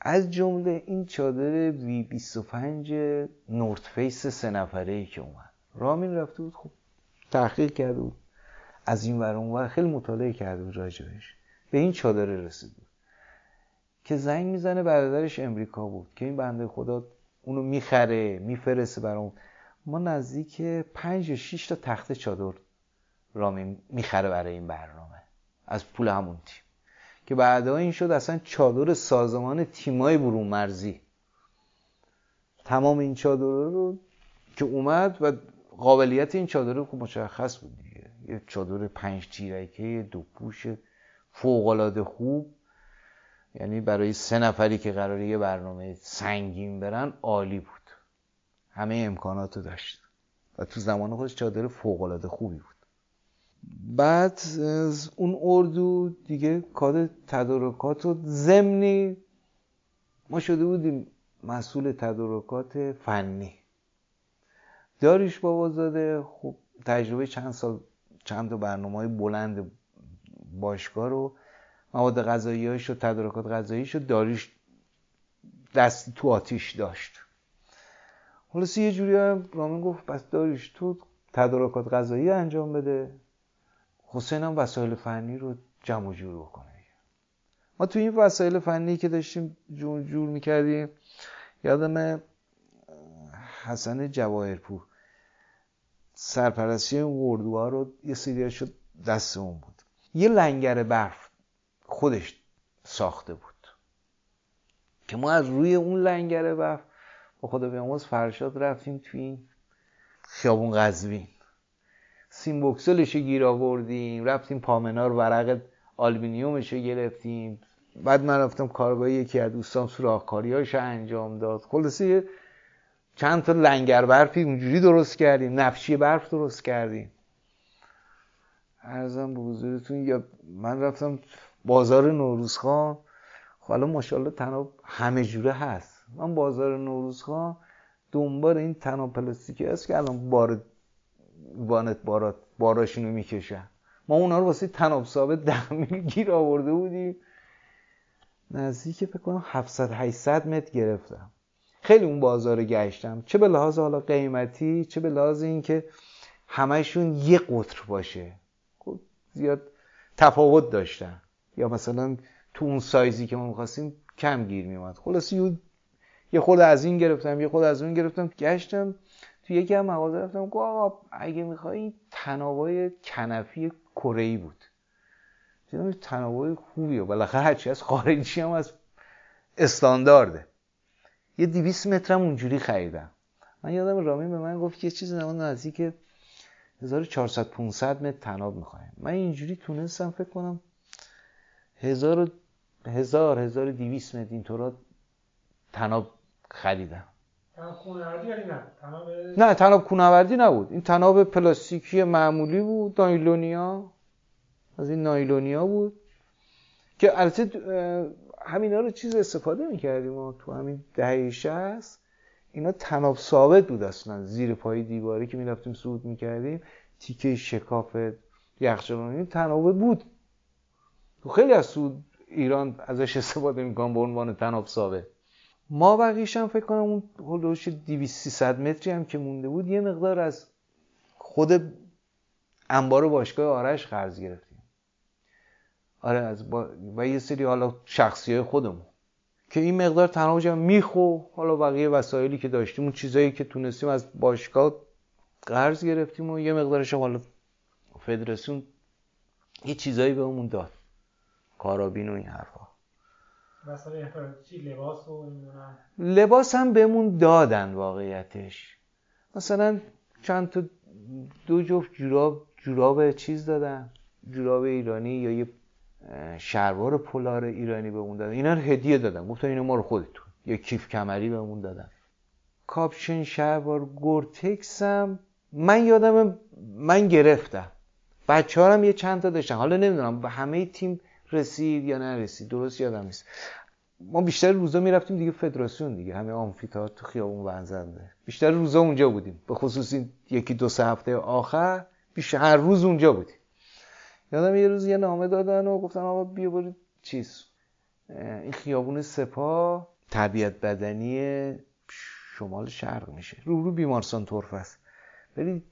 از جمله این چادر وی 25 نورت فیس 3 نفره‌ای که اومد. رامین رفته بود، خب تحقیق کرده بود. از این ور اون ور خیلی مطالعه کرده بود راجبش. به این چادر رسید بود. که زنگ میزنه برادرش امریکا بود که این بنده خدا اونو میخره میفرسته برام. ما نزدیک 5 یا 6 تا تخته چادر رامین میخره برای این برنامه از پول همون تیم، که بعدا این شد اصلا چادر سازمان تیمای برون مرزی. تمام این چادر رو که اومد و قابلیت این چادر رو خب مشخص بود دیگه. یه چادر 5 تیرکه 2 پوش فوق‌العاده خوب، یعنی برای 3 نفری که قراره یه برنامه سنگین برن عالی بود. همه امکاناتو داشت و تو زمان خودش چادر فوق‌العاده خوبی بود. بعد از اون اردو دیگه کادر تدارکاتو ضمنی ما شده بودیم مسئول تدارکات فنی. داریوش بابازاده خب تجربه چند سال چند تا برنامه‌های بلند باشگاه رو، مواد غذایی‌هاش و تدارکات غذاییش رو داریوش دستی تو آتیش داشت. خلاص یه جوری رامین گفت بس داریوش تو تدارکات غذایی انجام بده، حسین هم وسایل فنی رو جمع و جور بکنه. ما تو این وسایل فنی که داشتیم جور جور می‌کردیم، یادم حسن جواهرپور سرپرستی این اردوها رو یه سری‌هاش دست اون بود. یه لنگر برف خودش ساخته بود که ما از روی اون لنگر برف با خدا بیامرز فرشاد رفتیم توی این خیابون قزوین، سیمبوکسلش رو گیر آوردیم، رفتیم پامنار ورق آلومینیومش رو گرفتیم. بعد من رفتم کار با یکی از دوستام سوراخ‌کاری‌هاش انجام داد. خلاصه چند تا لنگر برفی اونجوری درست کردیم، نفشی برف درست کردیم. عرضم به حضورتون یا من رفتم بازار نوروزخان. حالا ماشاءالله طناب همه جوره هست. من بازار نوروزخان دنبال این طناب پلاستیکی هست که الان بار وانت باراشونو میکشن. ما اونا رو واسه طناب ثابت 10 میل گیر آورده بودیم. نزدیک فکر کنم 700 800 متر گرفتم. خیلی اون بازار رو گشتم، چه به لحاظ حالا قیمتی، چه به لحاظ اینکه همه‌شون یه قطر باشه. زیاد تفاوت داشتن، یا مثلا تو اون سایزی که ما می‌خواستیم کم گیر میومد. خلاصه یه خورده از این گرفتم، یه خورده از اون گرفتم. گشتم تو یکی از مغازه رفتم گفتم آقا اگه می‌خوای طنابای کنفی کره‌ای بود. دیدم طنابای خوبیه، بالاخره هرچی از خارجی هم از استاندارده. یه 200 مترم اونجوری خریدم. من یادم رامین به من گفت یه چیزی نزدیک 1400 500 متر طناب می‌خوایم. من اینجوری تونستم فکر کنم 1200 متر اینطورا طناب خریدم. طناب کوهنوردی یعنی نه؟ نه طناب کوهنوردی نبود. این طناب پلاستیکی معمولی بود، نایلونیا. از این نایلونیا بود که البته همینا رو چیز استفاده می‌کردیم ما تو همین دهه 60. اینا طناب ثابت بود اصلا. زیر پای دیواری که می‌رفتیم صعود می‌کردیم، تیکه شکاف یخچالانی طناب بود. تو خیلی از صعود ایران ازش استفاده می‌کنن به عنوان طناب ثابت. ما بقیش هم فکر کنم اون هولوش 200 300 متری هم که مونده بود یه مقدار از خود انبار باشگاه آرش قرض گرفتیم. آره از و یه سری حالا شخصیای خودمون که این مقدار تناوجم میخو. حالا بقیه وسایلی که داشتیم، اون چیزایی که تونستیم از باشگاه قرض گرفتیم و یه مقدارش حالا فدراسیون یه چیزایی بهمون داد، کارابین و این حرفا. مثلا چی لباس و اینا، لباس هم بهمون دادن واقعیتش. مثلا چند تا 2 جفت جوراب چیز دادن، جوراب ایرانی یا یه شلوار پولار ایرانی بهمون دادن، اینا رو هدیه دادن، گفتن اینو ما رو خودتون. یه کیف کمری بهمون دادن. کاپشن شلوار گورتکس هم من یادم من گرفتم. بچه‌ها هم یه چند تا داشتن. حالا نمیدونم به همه تیم رسید یا نرسید، درست یادم نیست. ما بیشتر روزا میرفتیم دیگه فدراسیون دیگه، همه آمفی‌تئاتر تو خیابون ونزنده. بیشتر روزا اونجا بودیم. به خصوص این یکی دو سه هفته آخر بیشتر هر روز اونجا بودیم. یادم یه روز یه نامه دادن و گفتن آقا بیا برید چیز این خیابون سپاه تربیت بدنی شمال شرق میشه، رو بیمارستان طرفه است، برید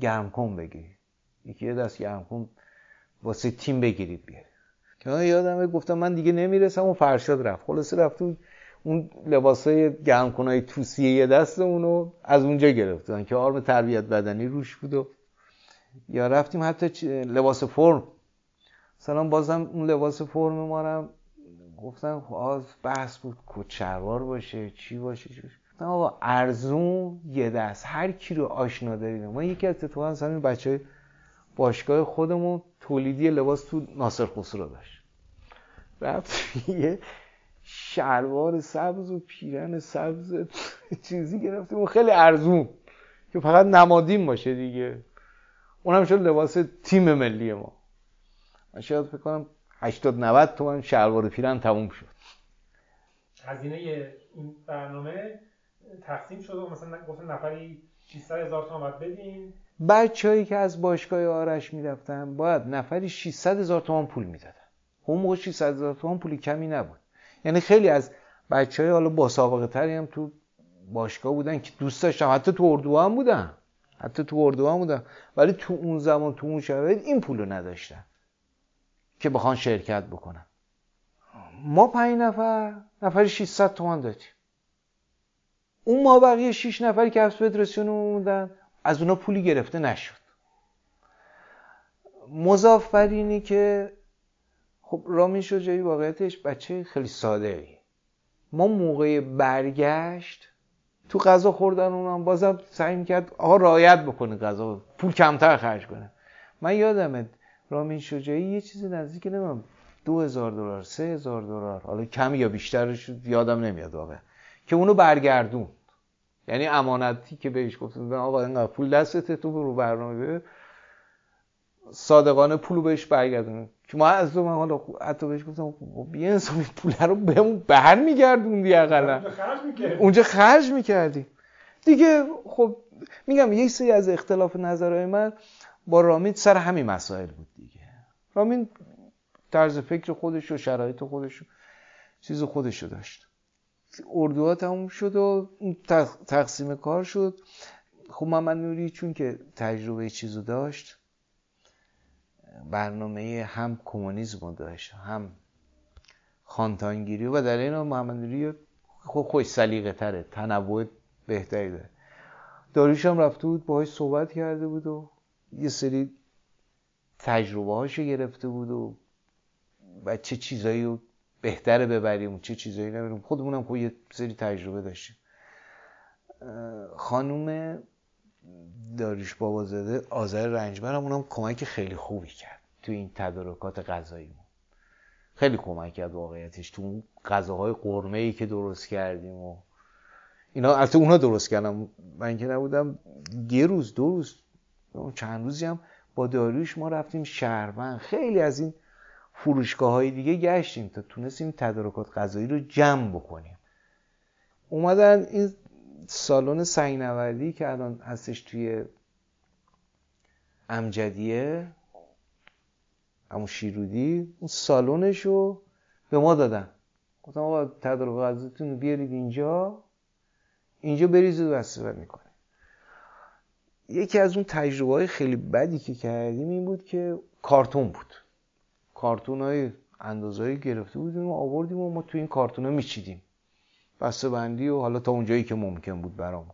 گرمکن بگیرید، یکی دست گرمکن واسه تیم بگیرید بیارید. که من یادمه گفتم من دیگه نمیرسم و فرشاد رفت. خلاصه رفت اون لباسای گرمکنای توسیه یه دستمون رو از اونجا گرفتن که آرم تربیت بدنی روش بود و یا رفتیم حتی لباس فرم سلام بازم اون لباس فرم ما رو گفتن آز بحث بود کچروار باشه چی باشه چی باشه. گفتن آقا ارزون یه دست هر کی رو آشنا دارید. ما یکی از اتفاقا همین بچهای باشگاه خودمون تولیدی لباس تو ناصر خسرو داشت، رفت یه شلوار سبز و پیرن سبز چیزی گرفتیم و خیلی ارزون که فقط نمادین باشه دیگه، اونم شد لباس تیم ملی ما. من شاید فکر کنم 80-90 تومن شلوار پیرن تموم شد. هزینه این برنامه تقسیم شد و مثلا گفتن نفری 600,000 تومان باید بدین. بچه‌ای که از باشگاه آرش می‌رفتن باید نفری 600,000 تومان پول می‌دادن. اون موقع 600,000 تومان پول کمی نبود. یعنی خیلی از بچه‌های حالا با سابقه تری هم تو باشگاه بودن که دوست داشتم، حتی تو اردوان بودن. ولی تو اون زمان تو اون شرایط این پولو نداشتن که بخوان شرکت بکنن. ما 5 نفر نفری 600 تومان دادیم. اون ما بقیه 6 نفری که از فدراسیون اومدن از اونا پولی گرفته نشد. مضاف بر اینی که خب رامین شجاعی واقعیتش بچه خیلی ساده‌ای. ما موقع برگشت تو غذا خوردن اونم بازم سعی میکرد آقا رعایت بکنه غذا، پول کمتر خرج کنه. من یادمه رامین شجاعی یه چیزی نزدیک نمیدونم $2,000 $3,000 حالا کم یا بیشترش یادم نمیاد واقعا، که اونو برگردون. یعنی امانتی که بهش گفتن آقا اینقدر پول دستته تو برو برنامه ببر، صادقانه پولو بهش برگردون. که ما از دو من حالا حتی بهش گفتم بیا انصاف این پوله رو بهمون برمیگردوندی اقلا اونجا خرج میکردی دیگه. خب میگم یک سری از اختلاف نظرهای من با رامین سر همین مسائل بود دیگه. رامین طرز فکر خودش و شرایط خودش و چیز خودش رو داشت. اردوها تموم شد و تقسیم کار شد. خب محمد نوری چون که تجربه چیزو داشت، برنامه هم کمونیسم داشت هم خانتانگیری و در این ها محمد نوری خوش سلیقه تره، تنوع بهتری داره. داریوش هم رفته بود باهاش صحبت کرده بود و یه سری تجربه هاشو گرفته بود و چه چیزایی رو بهتره ببریم چه چیزایی نبریم. خودمونم خب یه سری تجربه داشتیم. خانوم داریوش بابازاده آذر رنجبرم اونم کمک خیلی خوبی کرد تو این تدارکات غذاییمون، خیلی کمک کرد واقعیتش تو غذاهای قرمه‌ای که درست کردیم و اینا. البته اونا درست کردم من که نبودم، یه روز دو روز چند روزی هم با داریوش ما رفتیم شهروند، خیلی از این فروشگاه‌های دیگه گشتیم تا تونستیم تدارکات غذایی رو جمع بکنیم. اومدن این سالن سنگنوردی که الان هستش توی امجدیه همون شیرودی، اون سالنش رو به ما دادن. گفتم آقا تدارکات غذاییتون رو بیارید اینجا بریزید و استفاده میکنه. یکی از اون تجربه‌های خیلی بدی که کردیم این بود که کارتون بود، کارتون‌های اندازه‌ای گرفته بودیم و آوردیم و ما تو این کارتون‌ها میچیدیم بسته‌بندی و حالا تا اونجایی که ممکن بود برام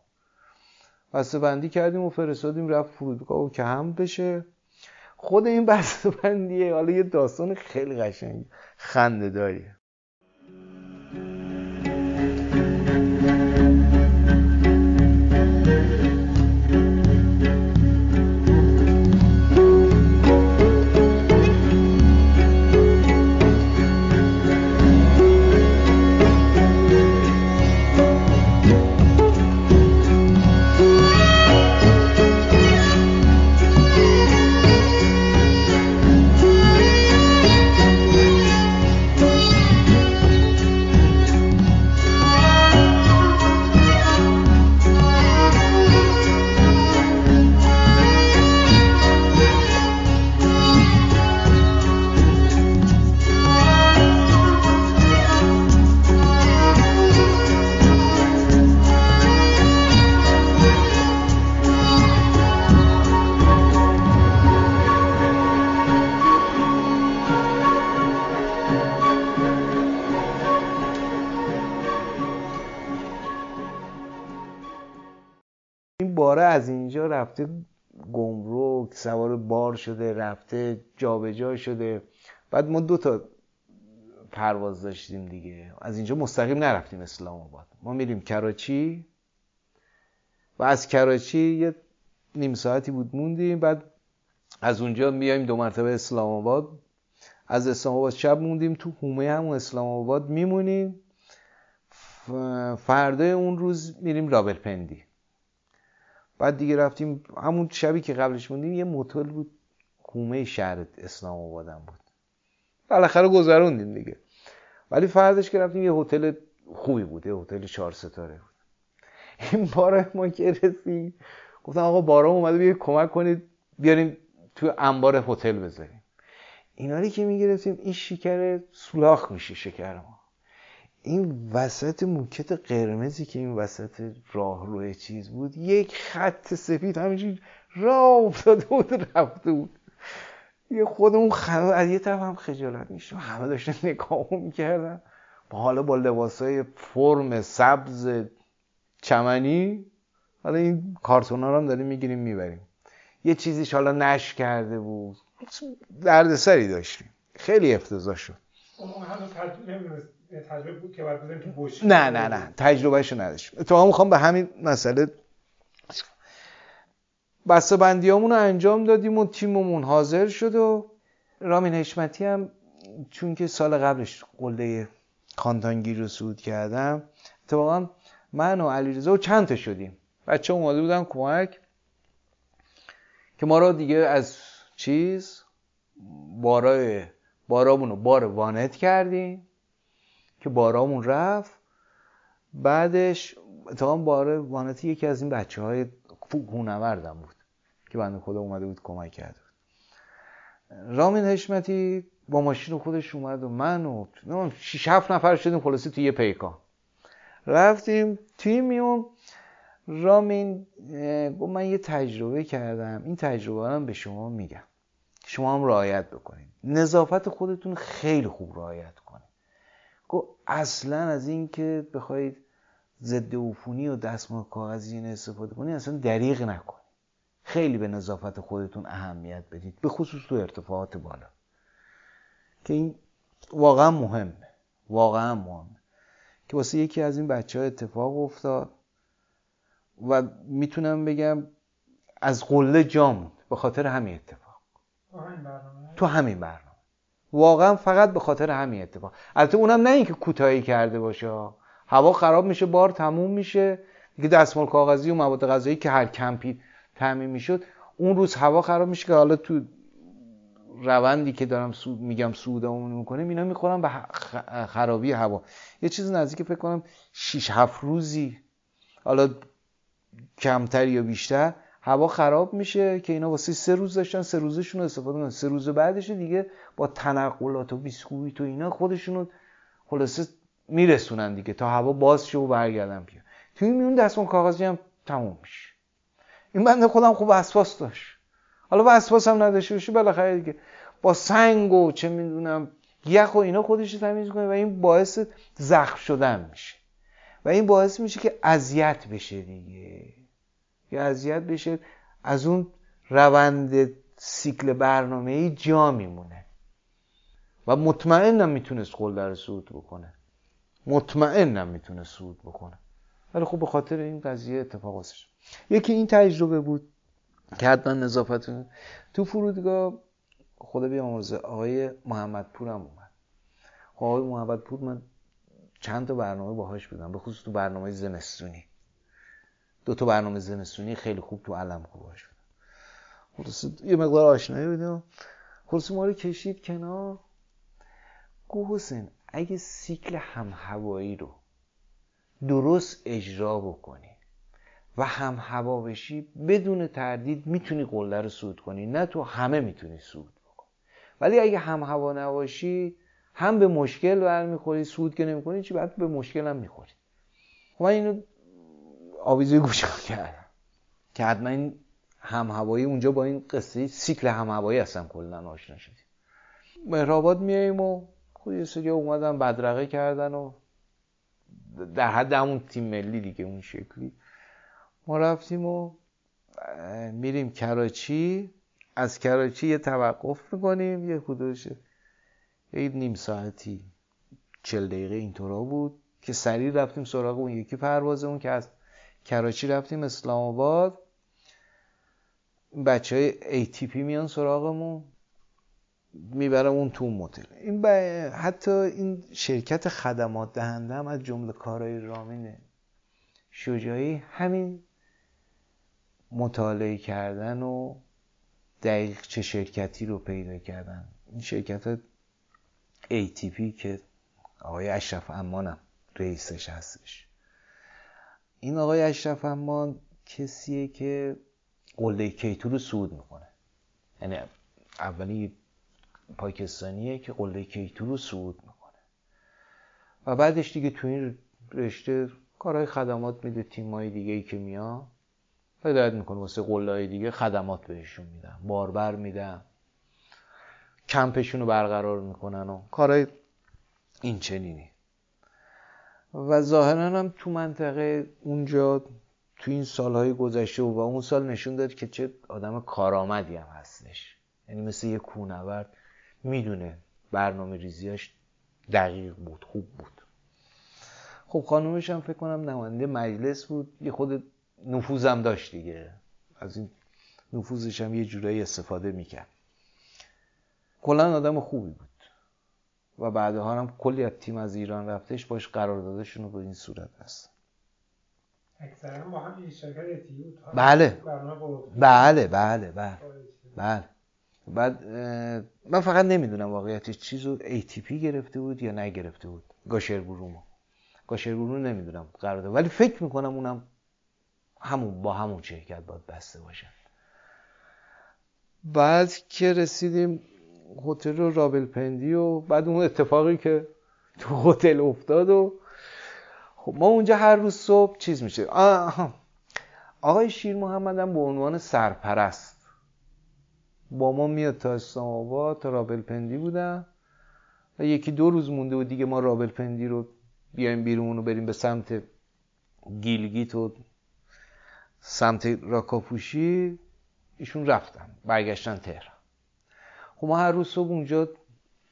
بسته‌بندی کردیم و فرستادیم رفت فرودگاه و که هم بشه. خود این بسته‌بندیه حالا یه داستان خیلی قشنگ خنده‌داریه. باره از اینجا رفته گمرک، سوار بار شده، رفته جابجا شده. بعد ما 2 تا پرواز داشتیم دیگه، از اینجا مستقیم نرفتیم اسلام آباد، ما میریم کراچی و از کراچی یه نیم ساعتی بود موندیم، بعد از اونجا میایم 2 مرتبه اسلام آباد، از اسلام آباد شب موندیم تو حومه همون اسلام آباد میمونیم، فردای اون روز میریم راولپندی. بعد دیگه رفتیم همون شبی که قبلش موندیم یه موتل بود حومه شهر اسلام آبادم بود، بالاخره گذروندیم دیگه. ولی فرداش که رفتیم یه هتل خوبی بود، یه هتل 4 ستاره بود. این باره ما که رسیم گفتم آقا بارام اومده بیاید کمک کنید بیاریم تو انبار هتل بذاریم. اینا رو که میگرفتیم این شکر سولاخ میشه شکر ما، این وسط موکت قرمزی که این وسط راه روی چیز بود یک خط سفید همینجوری راه افتاده بود رفته بود. یه خودمون از یه طرف هم خجالت میشیم، همه داشتن نگاه میکردن، حالا با لباسای فرم سبز چمنی. حالا این کارتونا رو هم داریم میگیریم میبریم، یه چیزیش حالا نش کرده بود، دردسری داشتیم، خیلی افتضاح شد. تجربه بود که باید بذاریم تو گوش. نه تجربهشو نداشتیم. تو میخوام به همین مسئله بسته بندیامون رو انجام دادیم و تیممون حاضر شد و رامین حشمتی هم چون که سال قبلش قله خانتانگیر رو صعود کردم، اتفاقا من و علیرضا و چند تا شدیم، بچه ها اومده بودن کمک که ما رو دیگه از چیز بارامون رو بار وانت کردیم که بارامون رفت. بعدش اتفاقا بار وانتی یکی از این بچه های هونوردم بود که بنده خدا اومده بود کمک کرده بود. رامین حشمتی با ماشین خودش اومد و من و 6-7 نفر شدیم، خلاصه توی یه پیکان رفتیم تیمیم. رامین گفت من یه تجربه کردم، این تجربه هم به شما میگم، شما هم رعایت بکنید، نظافت خودتون خیلی خوب رعایت کنید. گفت اصلا از این که بخواید ضد عفونی و دستمال کاغذی استفاده کنید اصلا دریغ نکنید، خیلی به نظافت خودتون اهمیت بدید، به خصوص تو ارتفاعات بالا که این واقعا مهمه، واقعا مهمه. که واسه یکی از این بچه‌ها اتفاق افتاد و میتونم بگم از قله جا موند به خاطر همین اتفاق، تو همین برنامه واقعا فقط به خاطر همین اتفاق. البته اونم نه اینکه کوتاهی کرده باشه، هوا خراب میشه، بار تموم میشه دیگه، دستمال کاغذی و مواد غذایی که هر کمپی تامین میشد اون روز هوا خراب میشه که حالا تو روندی که دارم میگم سودامون میکنیم اینا میخورم به خرابی هوا. یه چیز نزدیک فکر کنم 6-7 روزی حالا کمتر یا بیشتر هوا خراب میشه که اینا واسه 3 روز داشتن، 3 روزشون رو استفاده کردن، 3 روز بعدش دیگه با تنقلات و بیسکویت و اینا خودشونو خلاصه میرسونن دیگه تا هوا باز شه و برگردن بیا. توی میون دستمون کاغذی هم تموم میشه. این بنده خودم خوب وسواس داشت، حالا وسواس هم نداشته باشه بالاخره دیگه با سنگ و چه میدونم یخ و اینا خودش رو تمیز کنه و این باعث زخم شدن میشه و این باعث میشه که اذیت بشه دیگه، یا اذیت بشه، از اون روند سیکل برنامه‌ای جا میمونه و مطمئنم میتونست قله رو صعود بکنه، مطمئنم میتونه صعود بکنه، ولی خب به خاطر این قضیه اتفاق افتاد. یکی این تجربه بود که حتما نظافتون تو فرودگاه. خدا بیامرزه آقای محمدپور هم اومد. آقای محمدپور من چند تا برنامه باهاش بودم، به خصوص تو برنامه زمستونی، 2 تا برنامه زمستونی خیلی خوب تو علم کوه باهاش بودم، یه مقدار آشنایی بودیم. خلاص ما رو کشید کنار، گفت حسین اگه سیکل همهوایی رو درست اجرا بکنی و همهوا بشی بدون تردید میتونی قله رو صعود کنی، نه تو همه میتونی صعود بکنی، ولی اگه همهوا نباشی هم به مشکل برمیخوری، صعود که نمیکنی چی بعد به مشکل هم میخوری. من اینو آویزه گوشم کردم که حتما این همهوایی اونجا با این قصه سیکل همهوایی اصلا کلا آشنا شدیم. مهرآباد میایم و یه سری اومدن بدرقه کردن و در حد همون تیم ملی دیگه اون شکلی ما رفتیم و میریم کراچی، از کراچی یه توقف میکنیم، یه حدودش یه نیم ساعتی 40 دقیقه اینطورا بود که سریع رفتیم سراغ اون یکی پروازمون که از کراچی رفتیم اسلام آباد. بچهای ATP میان سراغمون، میبرم اون تو موتل. این حتی این شرکت خدمات دهنده هم از جمله کارهای رامین شجاعی همین مطالعه کردن و دقیق چه شرکتی رو پیدا کردن. این شرکت ATP که آقای اشرف امان رئیسش هستش. این آقای اشرف امان کسیه که قله K2 رو صعود میکنه، یعنی اولی پاکستانیه که قله K2 رو صعود میکنه و بعدش دیگه تو این رشته کارهای خدمات میده. تیمای دیگه ای که میان هدایت میکنه واسه قله‌های دیگه، خدمات بهشون میدن، باربر میدن، کمپشون رو برقرار میکنن و کارهای این چنینی. و ظاهرا هم تو منطقه اونجا تو این سالهای گذشته و اون سال نشون داد که چه آدم کارآمدی هم هستش، یعنی مثل یه کوهنورد میدونه، برنامه ریزیاش دقیق بود، خوب بود. خب خانومش هم فکر کنم نماینده مجلس بود، یه خود نفوذم داشت دیگه، از این نفوذش هم یه جورایی استفاده میکرد. کلا آدم خوبی بود و بعدها هم کلی از تیم از ایران رفتش، باش قراردادشون رو به این صورت هست. اکثرا با هم یه شرکت اتیوت ها. بله. بعد من فقط نمیدونم واقعیتش چیز رو ATP گرفته بود یا نگرفته بود، گاشربورو نمیدونم قرارداد، ولی فکر میکنم اونم همون با همون شرکت باید بسته باشن. بعد که رسیدیم هتل رو راولپندی و بعد اون اتفاقی که تو هتل افتاد و خب ما اونجا هر روز صبح چیز میشه. آقای شیر محمد هم به عنوان سرپرست با ما میاد تا اسلام آباد، تا راولپندی بودن و یکی دو روز مونده و دیگه ما راولپندی رو بیایم بیرون و بریم به سمت گیلگیت و سمت راکاپوشی. ایشون رفتن برگشتن تهران. خب ما هر روز صبح اونجا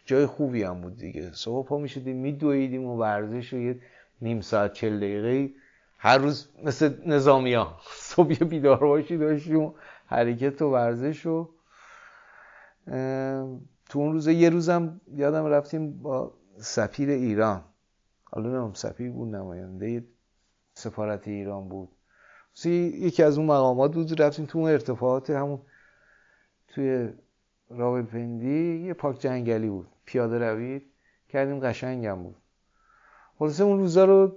جای خوبی هم بود دیگه، صبح پا میشدیم میدویدیم و ورزش و یه نیم ساعت 40 دقیقه هر روز مثل نظامی ها صبح بیدار باشی داشتیم حرکت و ورزش. و تو اون روزه یه روزم یادم رفتیم با سفیر ایران، حالا نم سفیر بود نماینده سفارت ایران بود، یکی از اون مقامات بود، رفتیم تو اون ارتفاعات همون توی راولپندی یه پارک جنگلی بود، پیاده روی کردیم، قشنگم بود. خلاصه اون روزا رو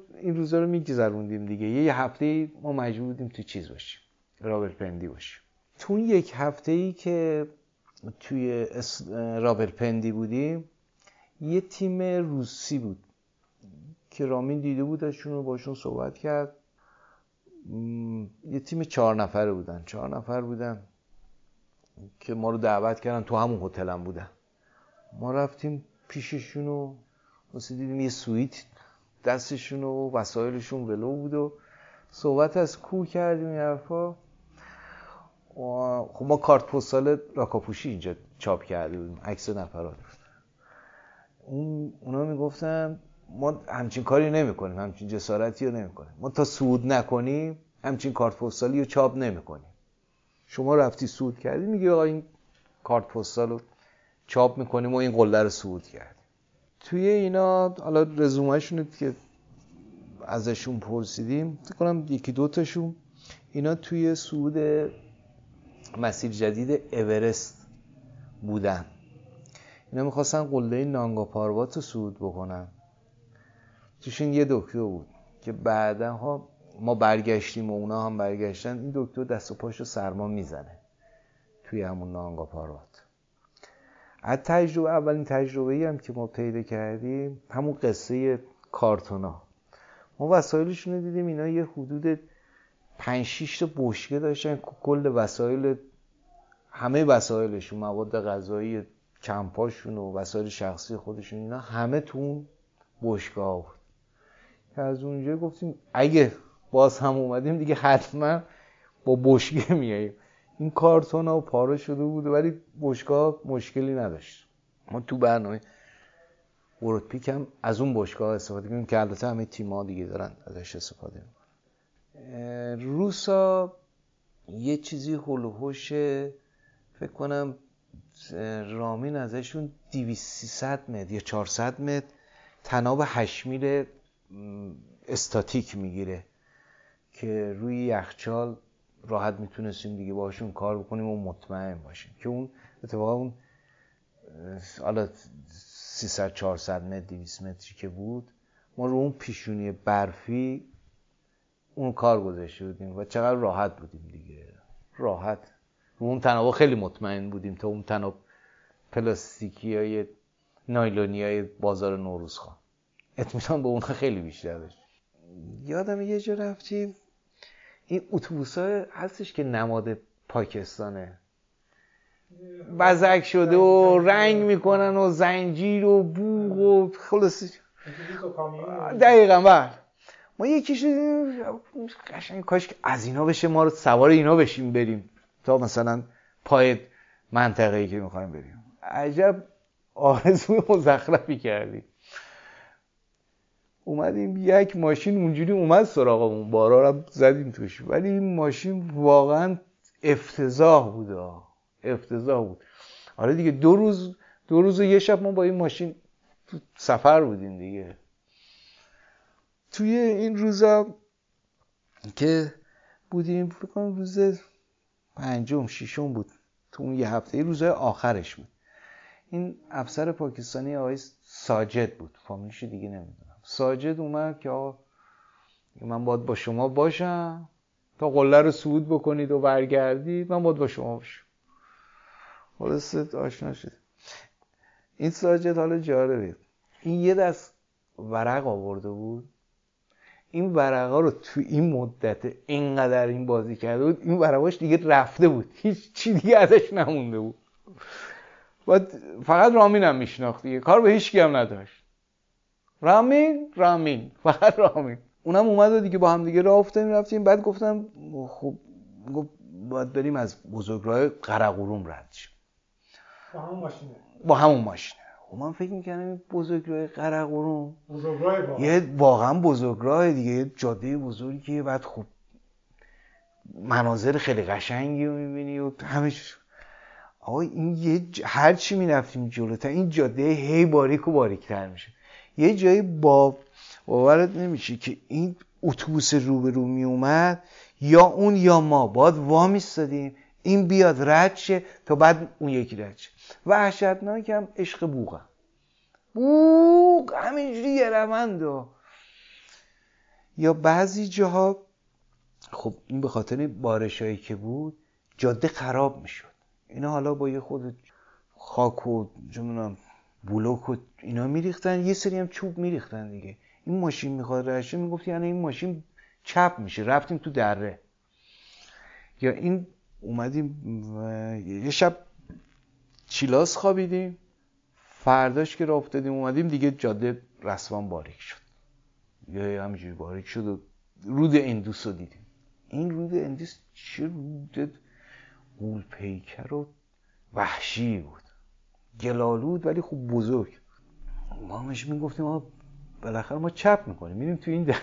میگذروندیم دیگه. یه هفته ما مجبور بودیم تو چیز باشیم، راولپندی باشیم. تو اون یک هفته‌ای که توی راولپندی بودیم یه تیم روسی بود که رامین دیده بود ازشون و باشون صحبت کرد. یه تیم 4 نفره بودن، 4 نفر بودن که ما رو دعوت کردن، تو همون هتل هم بودن. ما رفتیم پیششون و دیدیم یه سویت دستشون و وسایلشون ولو بود و صحبت از کوه کردیم این حرفا. خب ما کارت پستال راکاپوشی اینجا چاپ کرده بودیم، عکس نفرات اونا میگفتن ما همچین کاری نمی‌کنیم، همچین جسارتی رو نمی‌کنیم، ما تا صعود نکنیم همچین کارت پستالی رو چاپ نمی‌کنیم. شما رفتی صعود کردی میگی آقا این کارت پستال رو چاپ می‌کنیم و این قله رو صعود کردیم. توی اینا حالا رزومه‌شون که ازشون پرسیدیم فکر کنم یکی دو تاشون اینا توی صعود مسیر جدید اورست بودن، اینا می‌خواستن قله نانگا پاربات رو صعود بکنن. توشون یه دکتر بود که بعدها ما برگشتیم و اونا هم برگشتن، این دکتر دست و پاشو سرما میزنه توی همون نانگا پاربات. از تجربه اولین تجربه‌ای هم که ما پیدا کردیم همون قصه کارتونا، ما وسایلشون رو دیدیم اینا یه حدود 5-6 تا بشکه داشتن، کل وسایل، همه وسایلشون، مواد غذایی کمپاشون و وسایل شخصی خودشون اینا همه تو اون بشکه ها بود. که از اونجا گفتیم اگه باز هم اومدیم دیگه حتما با بشکه میاییم. این کارتون ها پاره شده بود ولی بشکه ها مشکلی نداشت. ما تو برنامه ورود پیک هم از اون بشکه ها استفاده کنیم که البته همه تیم‌ها دیگه دارن ازش استفاده می‌کنن. روسا یه چیزی هلوهوش فکر کنم رامین ازشون 200-300 متر یا 400 متر تناب 8 میل استاتیک میگیره که روی یخچال راحت میتونستیم دیگه باشون کار بکنیم و مطمئن باشیم که اون اتفاقا اون حالا 300-400 متر 200 متری که بود ما رو اون پیشونی برفی اون کار گذاشته بودیم و چقدر راحت بودیم دیگه. راحت رو اون تنابا خیلی مطمئن بودیم تا اون تناب پلاستیکی های نایلونی های بازار نوروزخان اطمینان به اون خیلی بیشتر داشت. یادم یه جا رفتیم این اتوبوس های هستش که نماد پاکستانه بزک شده و رنگ میکنن و زنجیر و بوغ و خلاصی دقیقا بر ما یکیش قشنگ کاش که از اینا بشه ما رو سوار اینا بشیم بریم تا مثلا پای منطقه‌ای که میخوایم بریم. عجب آرزوی مزخرفی کردیم. اومدیم یک ماشین اونجوری اومد سراغمون بارا رو زدیم توش ولی این ماشین واقعا افتضاح بود. افتضاح بود. آره دیگه دو روز و یه شب ما با این ماشین سفر بودیم دیگه. توی این روزا که بودیم فکر کنم روز پنجم ششم بود تو اون یه هفته روزای آخرش بود این افسر پاکستانی آقای ساجد بود فامیلش دیگه نمیدونم. ساجد اومد که آقا من باید با شما باشم تا قله رو صعود بکنید و برگردید من باید با شما باشم. خلاصت آشنا شد این ساجد. حالا جاره بید این یه دست ورق آورده بود این ورقا رو تو این مدت اینقدر این بازی کرده بود این ورقاش دیگه رفته بود هیچ چی دیگه ازش نمونده بود و فقط رامین هم میشناخت دیگه کار به هیچ کی هم نداشت. رامین فقط رامین. اونم اومد دیگه با هم دیگه راه افتادیم رفتیم بعد گفتم خب باید بریم از بزرگراه قراقورم رد شیم با همون ماشینه. من فکر میکنم بزرگراه قراقورم یه واقعا بزرگراه دیگه یه جاده بزرگیه بعد خب مناظر خیلی قشنگی رو میبینی و همه چیز. آقا این هر چی میرفتیم جلوتر این جاده هی باریک و باریکتر میشه یه جایی باورت نمیشه که این اتوبوس روبرو میومد یا اون یا ما باید وا میستادیم این بیاد رد شه تا بعد اون یکی رد شه. وحشتناک هم عشق بوغ همینجوری یه روند یا بعضی جاها خب این به خاطر بارشایی که بود جاده خراب میشد اینا حالا با یه خود خاک و بلوک و اینا میریختن یه سری هم چوب میریختن دیگه. این ماشین میخواد رد شه میگفت یعنی این ماشین چپ میشه رفتیم تو دره. یا این اومدیم یه شب چیلاس خوابیدیم فرداش که راه افتادیم اومدیم دیگه جاده رسوان باریک شد یا همینجوری باریک شد و رود اندوس رو دیدیم. این رود اندوس چه رود غول‌پیکر و وحشی بود گلالود ولی خوب بزرگ. ما همش میگفتیم آقا بالاخره ما چپ میکنیم میریم تو این در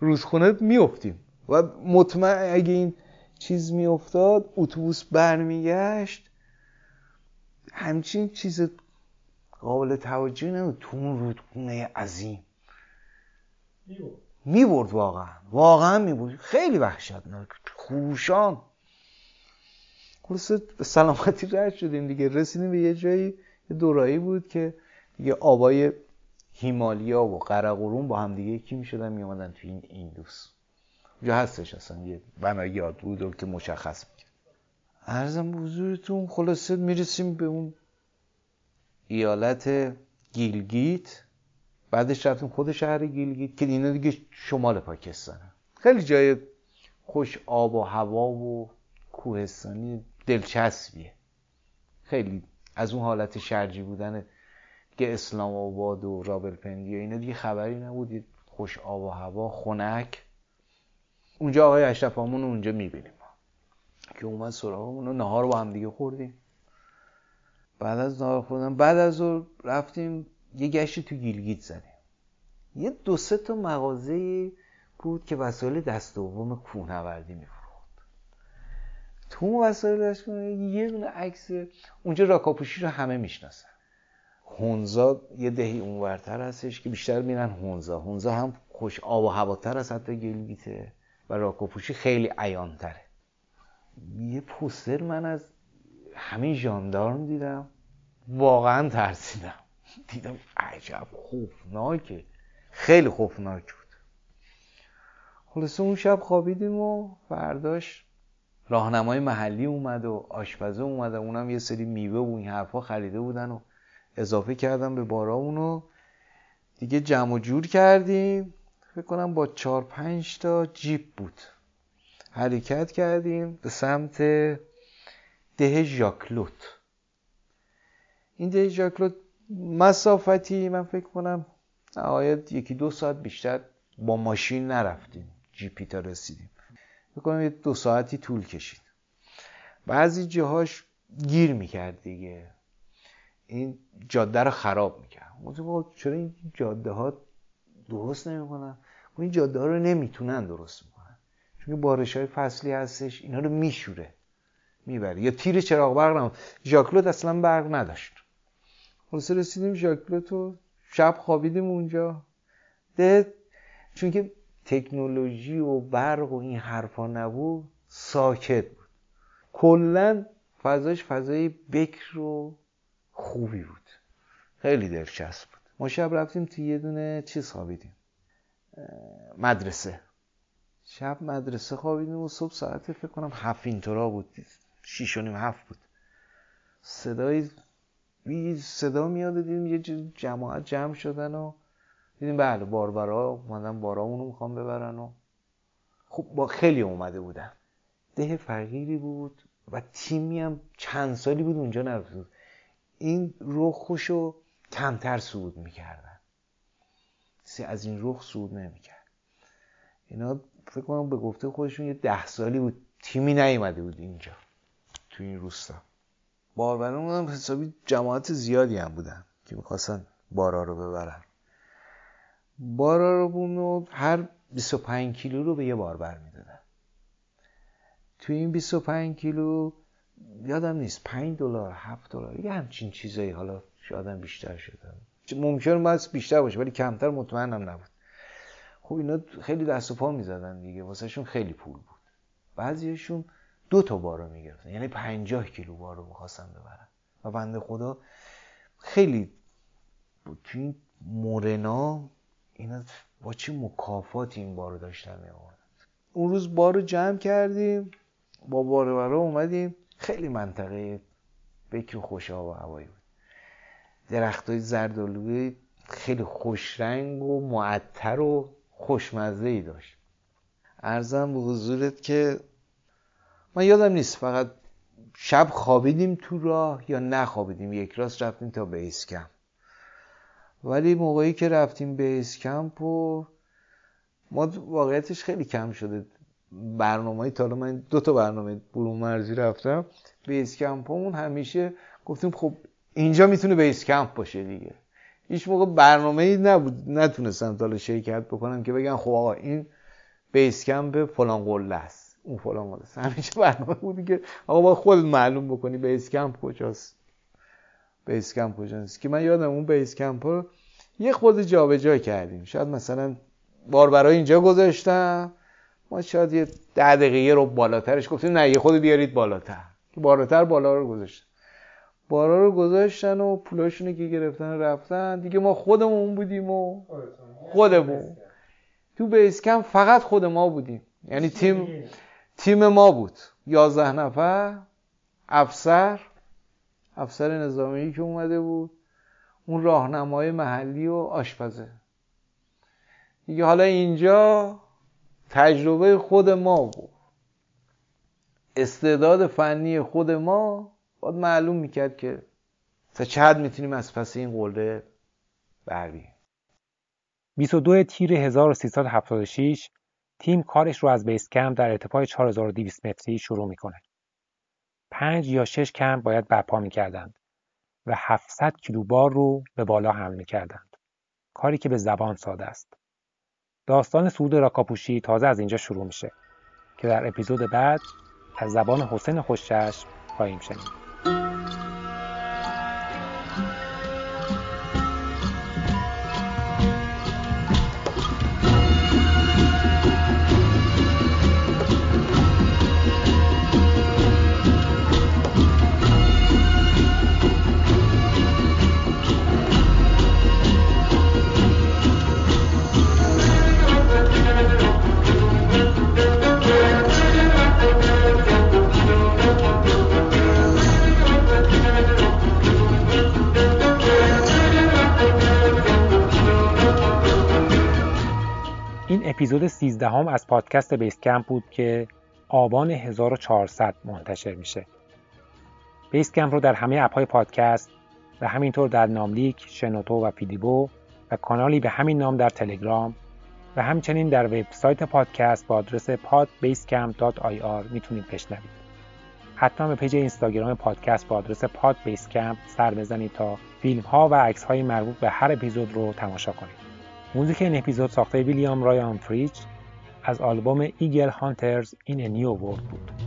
روزخونه میافتیم و مطمئن اگه این چیز میافتاد اتوبوس برمیگشت همچین چیز قابل توجه نبود تو اون رودخونه عظیم میبرد واقعا میبرد خیلی وحشتناک خوشان. خلاصه به سلامتی رد شدیم دیگه رسیدیم به یه جایی یه دورایی بود که دیگه آبای هیمالیا و قراقورم با هم دیگه یکی میشدن میامدن توی این ایندوس اونجا هستش اصلا یه بنا یاد بود که مشخص بود. عرضم به حضورتون خلاصه میرسیم به اون ایالت گیلگیت بعدش رفتیم خود شهر گیلگیت که اینا دیگه شمال پاکستانه خیلی جای خوش آب و هوا و کوهستانی دلچسبیه خیلی از اون حالت شرجی بودن که اسلام آباد و راولپندی و اینا دیگه خبری نبود خوش آب و هوا خنک. اونجا آقای اشرف آمون اونجا میبینیم که اومد سراغمون و نهار رو با هم دیگه خوردیم. بعد از نهار خوردن بعد از ظهر رفتیم یه گشتی تو گیلگیت زدیم. یه دو سه تا مغازه بود که وسایل دست دوم کوهنوردی می‌فروخت. تو اون وسایل دست دوم یه دونه عکس اونجا راکاپوشی رو همه میشناسن. هونزا یه دهی اونورتر هستش که بیشتر میرن هونزا. هونزا هم خوش آب و هواتر از حتی گیلگیته و راکاپوشی خیلی عیان‌تره. یه پوستر من از همین ژاندارم دیدم، واقعا ترسیدم. دیدم عجب خوفناکه، خیلی خوفناک بود. خلاصه اون شب خوابیدیم و فرداش راهنمای محلی اومد و آشپزه اومد و اونم یه سری میوه و این حرفا خریده بودن و اضافه کردم به بارامون و دیگه جمع و جور کردیم. فکر کنم با 4-5 تا جیپ بود حرکت کردیم به سمت ده ژاگلوت. این ده ژاگلوت مسافتی من فکر کنم نهایت 1-2 ساعت بیشتر با ماشین نرفتیم، جیپی تا رسیدیم. فکر کنم 1-2 ساعتی طول کشید. بعضی جاهاش گیر میکرد دیگه، این جاده رو خراب میکرد. مثلا چرا این جاده ها درست نمیکنن؟ این جاده ها رو نمیتونن درست میکنن چون بارش های فصلی هستش، اینا رو میشوره میبره. یا تیر چراغ برق نمید، ژاگلوت اصلا برق نداشت. خلاصه رسیدیم ژاگلوت و شب خوابیدیم اونجا. چون که تکنولوژی و برق و این حرفا نبود، ساکت بود. کلن فضاش فضای بکر و خوبی بود، خیلی دلچسب بود. ما شب رفتیم تو یه دونه چیز خوابیدیم، مدرسه. شب مدرسه خوابیدیم و صبح ساعت فکر کنم 7 اینطورا بود، 6:30-7 بود. صدا میاد، دیدیم یه جماعت جمع شدن و دیدیم بله باربرا اومدن بارامون رو میخوان ببرن و خب با خیلی اومده بودن. ده فقیری بود و تیمی هم چند سالی بود اونجا نرفته بود. این رخش رو کمتر صعود میکردن، از این رخ صعود نمیکرد. اینا فکر کنم به گفته خودشون یه 10 سالی بود تیمی نیومده بود اینجا تو این روستا. باربرامون هم حسابی جماعت زیادی هم بودن که میخواستن بارا رو ببرن. بارا رو بونو هر 25 کیلو رو به یه باربر میدادن. تو این 25 کیلو یادم نیست $5-7 یه همچین چیزایی، حالا شایدم بیشتر شدن، ممکن باز بیشتر باشه ولی کمتر مطمئنم نبود. خب اینا خیلی دست و پا میزدن دیگه، واسه شون خیلی پول بود. بعضیشون 2 تا بارو میگرفتن، یعنی 50 کیلو بارو میخواستن ببرن. و بنده خدا خیلی تو این مورنا اینا با چی مکافات این بارو داشتن میآوردن. اون روز بارو جمع کردیم، با باربرا اومدیم. خیلی منطقه بکر خوشا و هوایی بود، درختای زردآلوده خیلی خوش رنگ و معطر و خوشمزه‌ای داشت. عرضم به حضورت که من یادم نیست فقط شب خوابیدیم تو راه یا نخوابیدیم، یک راست رفتیم تا بیس کمپ. ولی موقعی که رفتیم بیس کمپ و ما واقعیتش خیلی کم شده برنامه‌ای تا الان، من 2 تا برنامه برون مرزی رفتم. بیس کمپمون همیشه گفتیم خب اینجا میتونه بیس کمپ باشه دیگه. هیچ موقع برنامه‌ای نبود نتونستم تا الان شرکت بکنم که بگن خب آقا این بیس کمپ فلان قله است اون فلان ماده. همیشه برنامه بود که آقا باید خودت معلوم بکنی بیس کمپ کجاست، بیس کمپ کجاست. که من یادم اون بیس کمپ رو یه خود جابجا کردیم. شاید مثلا باربرای اینجا گذاشتم، ما شاید یه 10 دقیقه رو بالاترش گفتیم نه یه خود بیارید بالاتر، که بالاتر بالا رو گذاشتن. بارا رو گذاشتن و پولاشونو که گرفتن رفتن دیگه. ما خودمون بودیم و خودمون تو بیس کمپ فقط خود ما بودیم، یعنی تیم ما بود. 11 نفر، افسر نظامی که اومده بود، اون راهنمای محلی و آشپزه دیگه. حالا اینجا تجربه خود ما بود، استعداد فنی خود ما باید معلوم میکرد که تا چه حد میتونیم از پس این قله بر بیاییم. 22 تیر 1376 تیم کارش رو از بیس کمپ در ارتفاع 4200 متری شروع میکنه. 5 یا 6 کمپ باید برپا می‌کردند و 700 کیلو بار رو به بالا حمل می‌کردند. کاری که به زبان ساده است. داستان صعود راکاپوشی تازه از اینجا شروع میشه که در اپیزود بعد از زبان حسین خوشچشم خواهیم شنید. اپیزود 13 از پادکست بیس کمپ بود که آبان 1400 منتشر میشه. بیس کمپ رو در همه اپ‌های پادکست و همینطور در ناملیک، شنوتو و فیدیبو و کانالی به همین نام در تلگرام و همچنین در وبسایت پادکست با آدرس podbasecamp.ir میتونید بشنوید. حتما به پیج اینستاگرام پادکست با آدرس podbasecamp سر بزنید تا فیلم‌ها و عکس‌های مربوط به هر اپیزود رو تماشا کنید. موزیک این اپیزود ساخته ویلیام رایان فریج از آلبوم ایگل هانترز این نیو ورلد بود.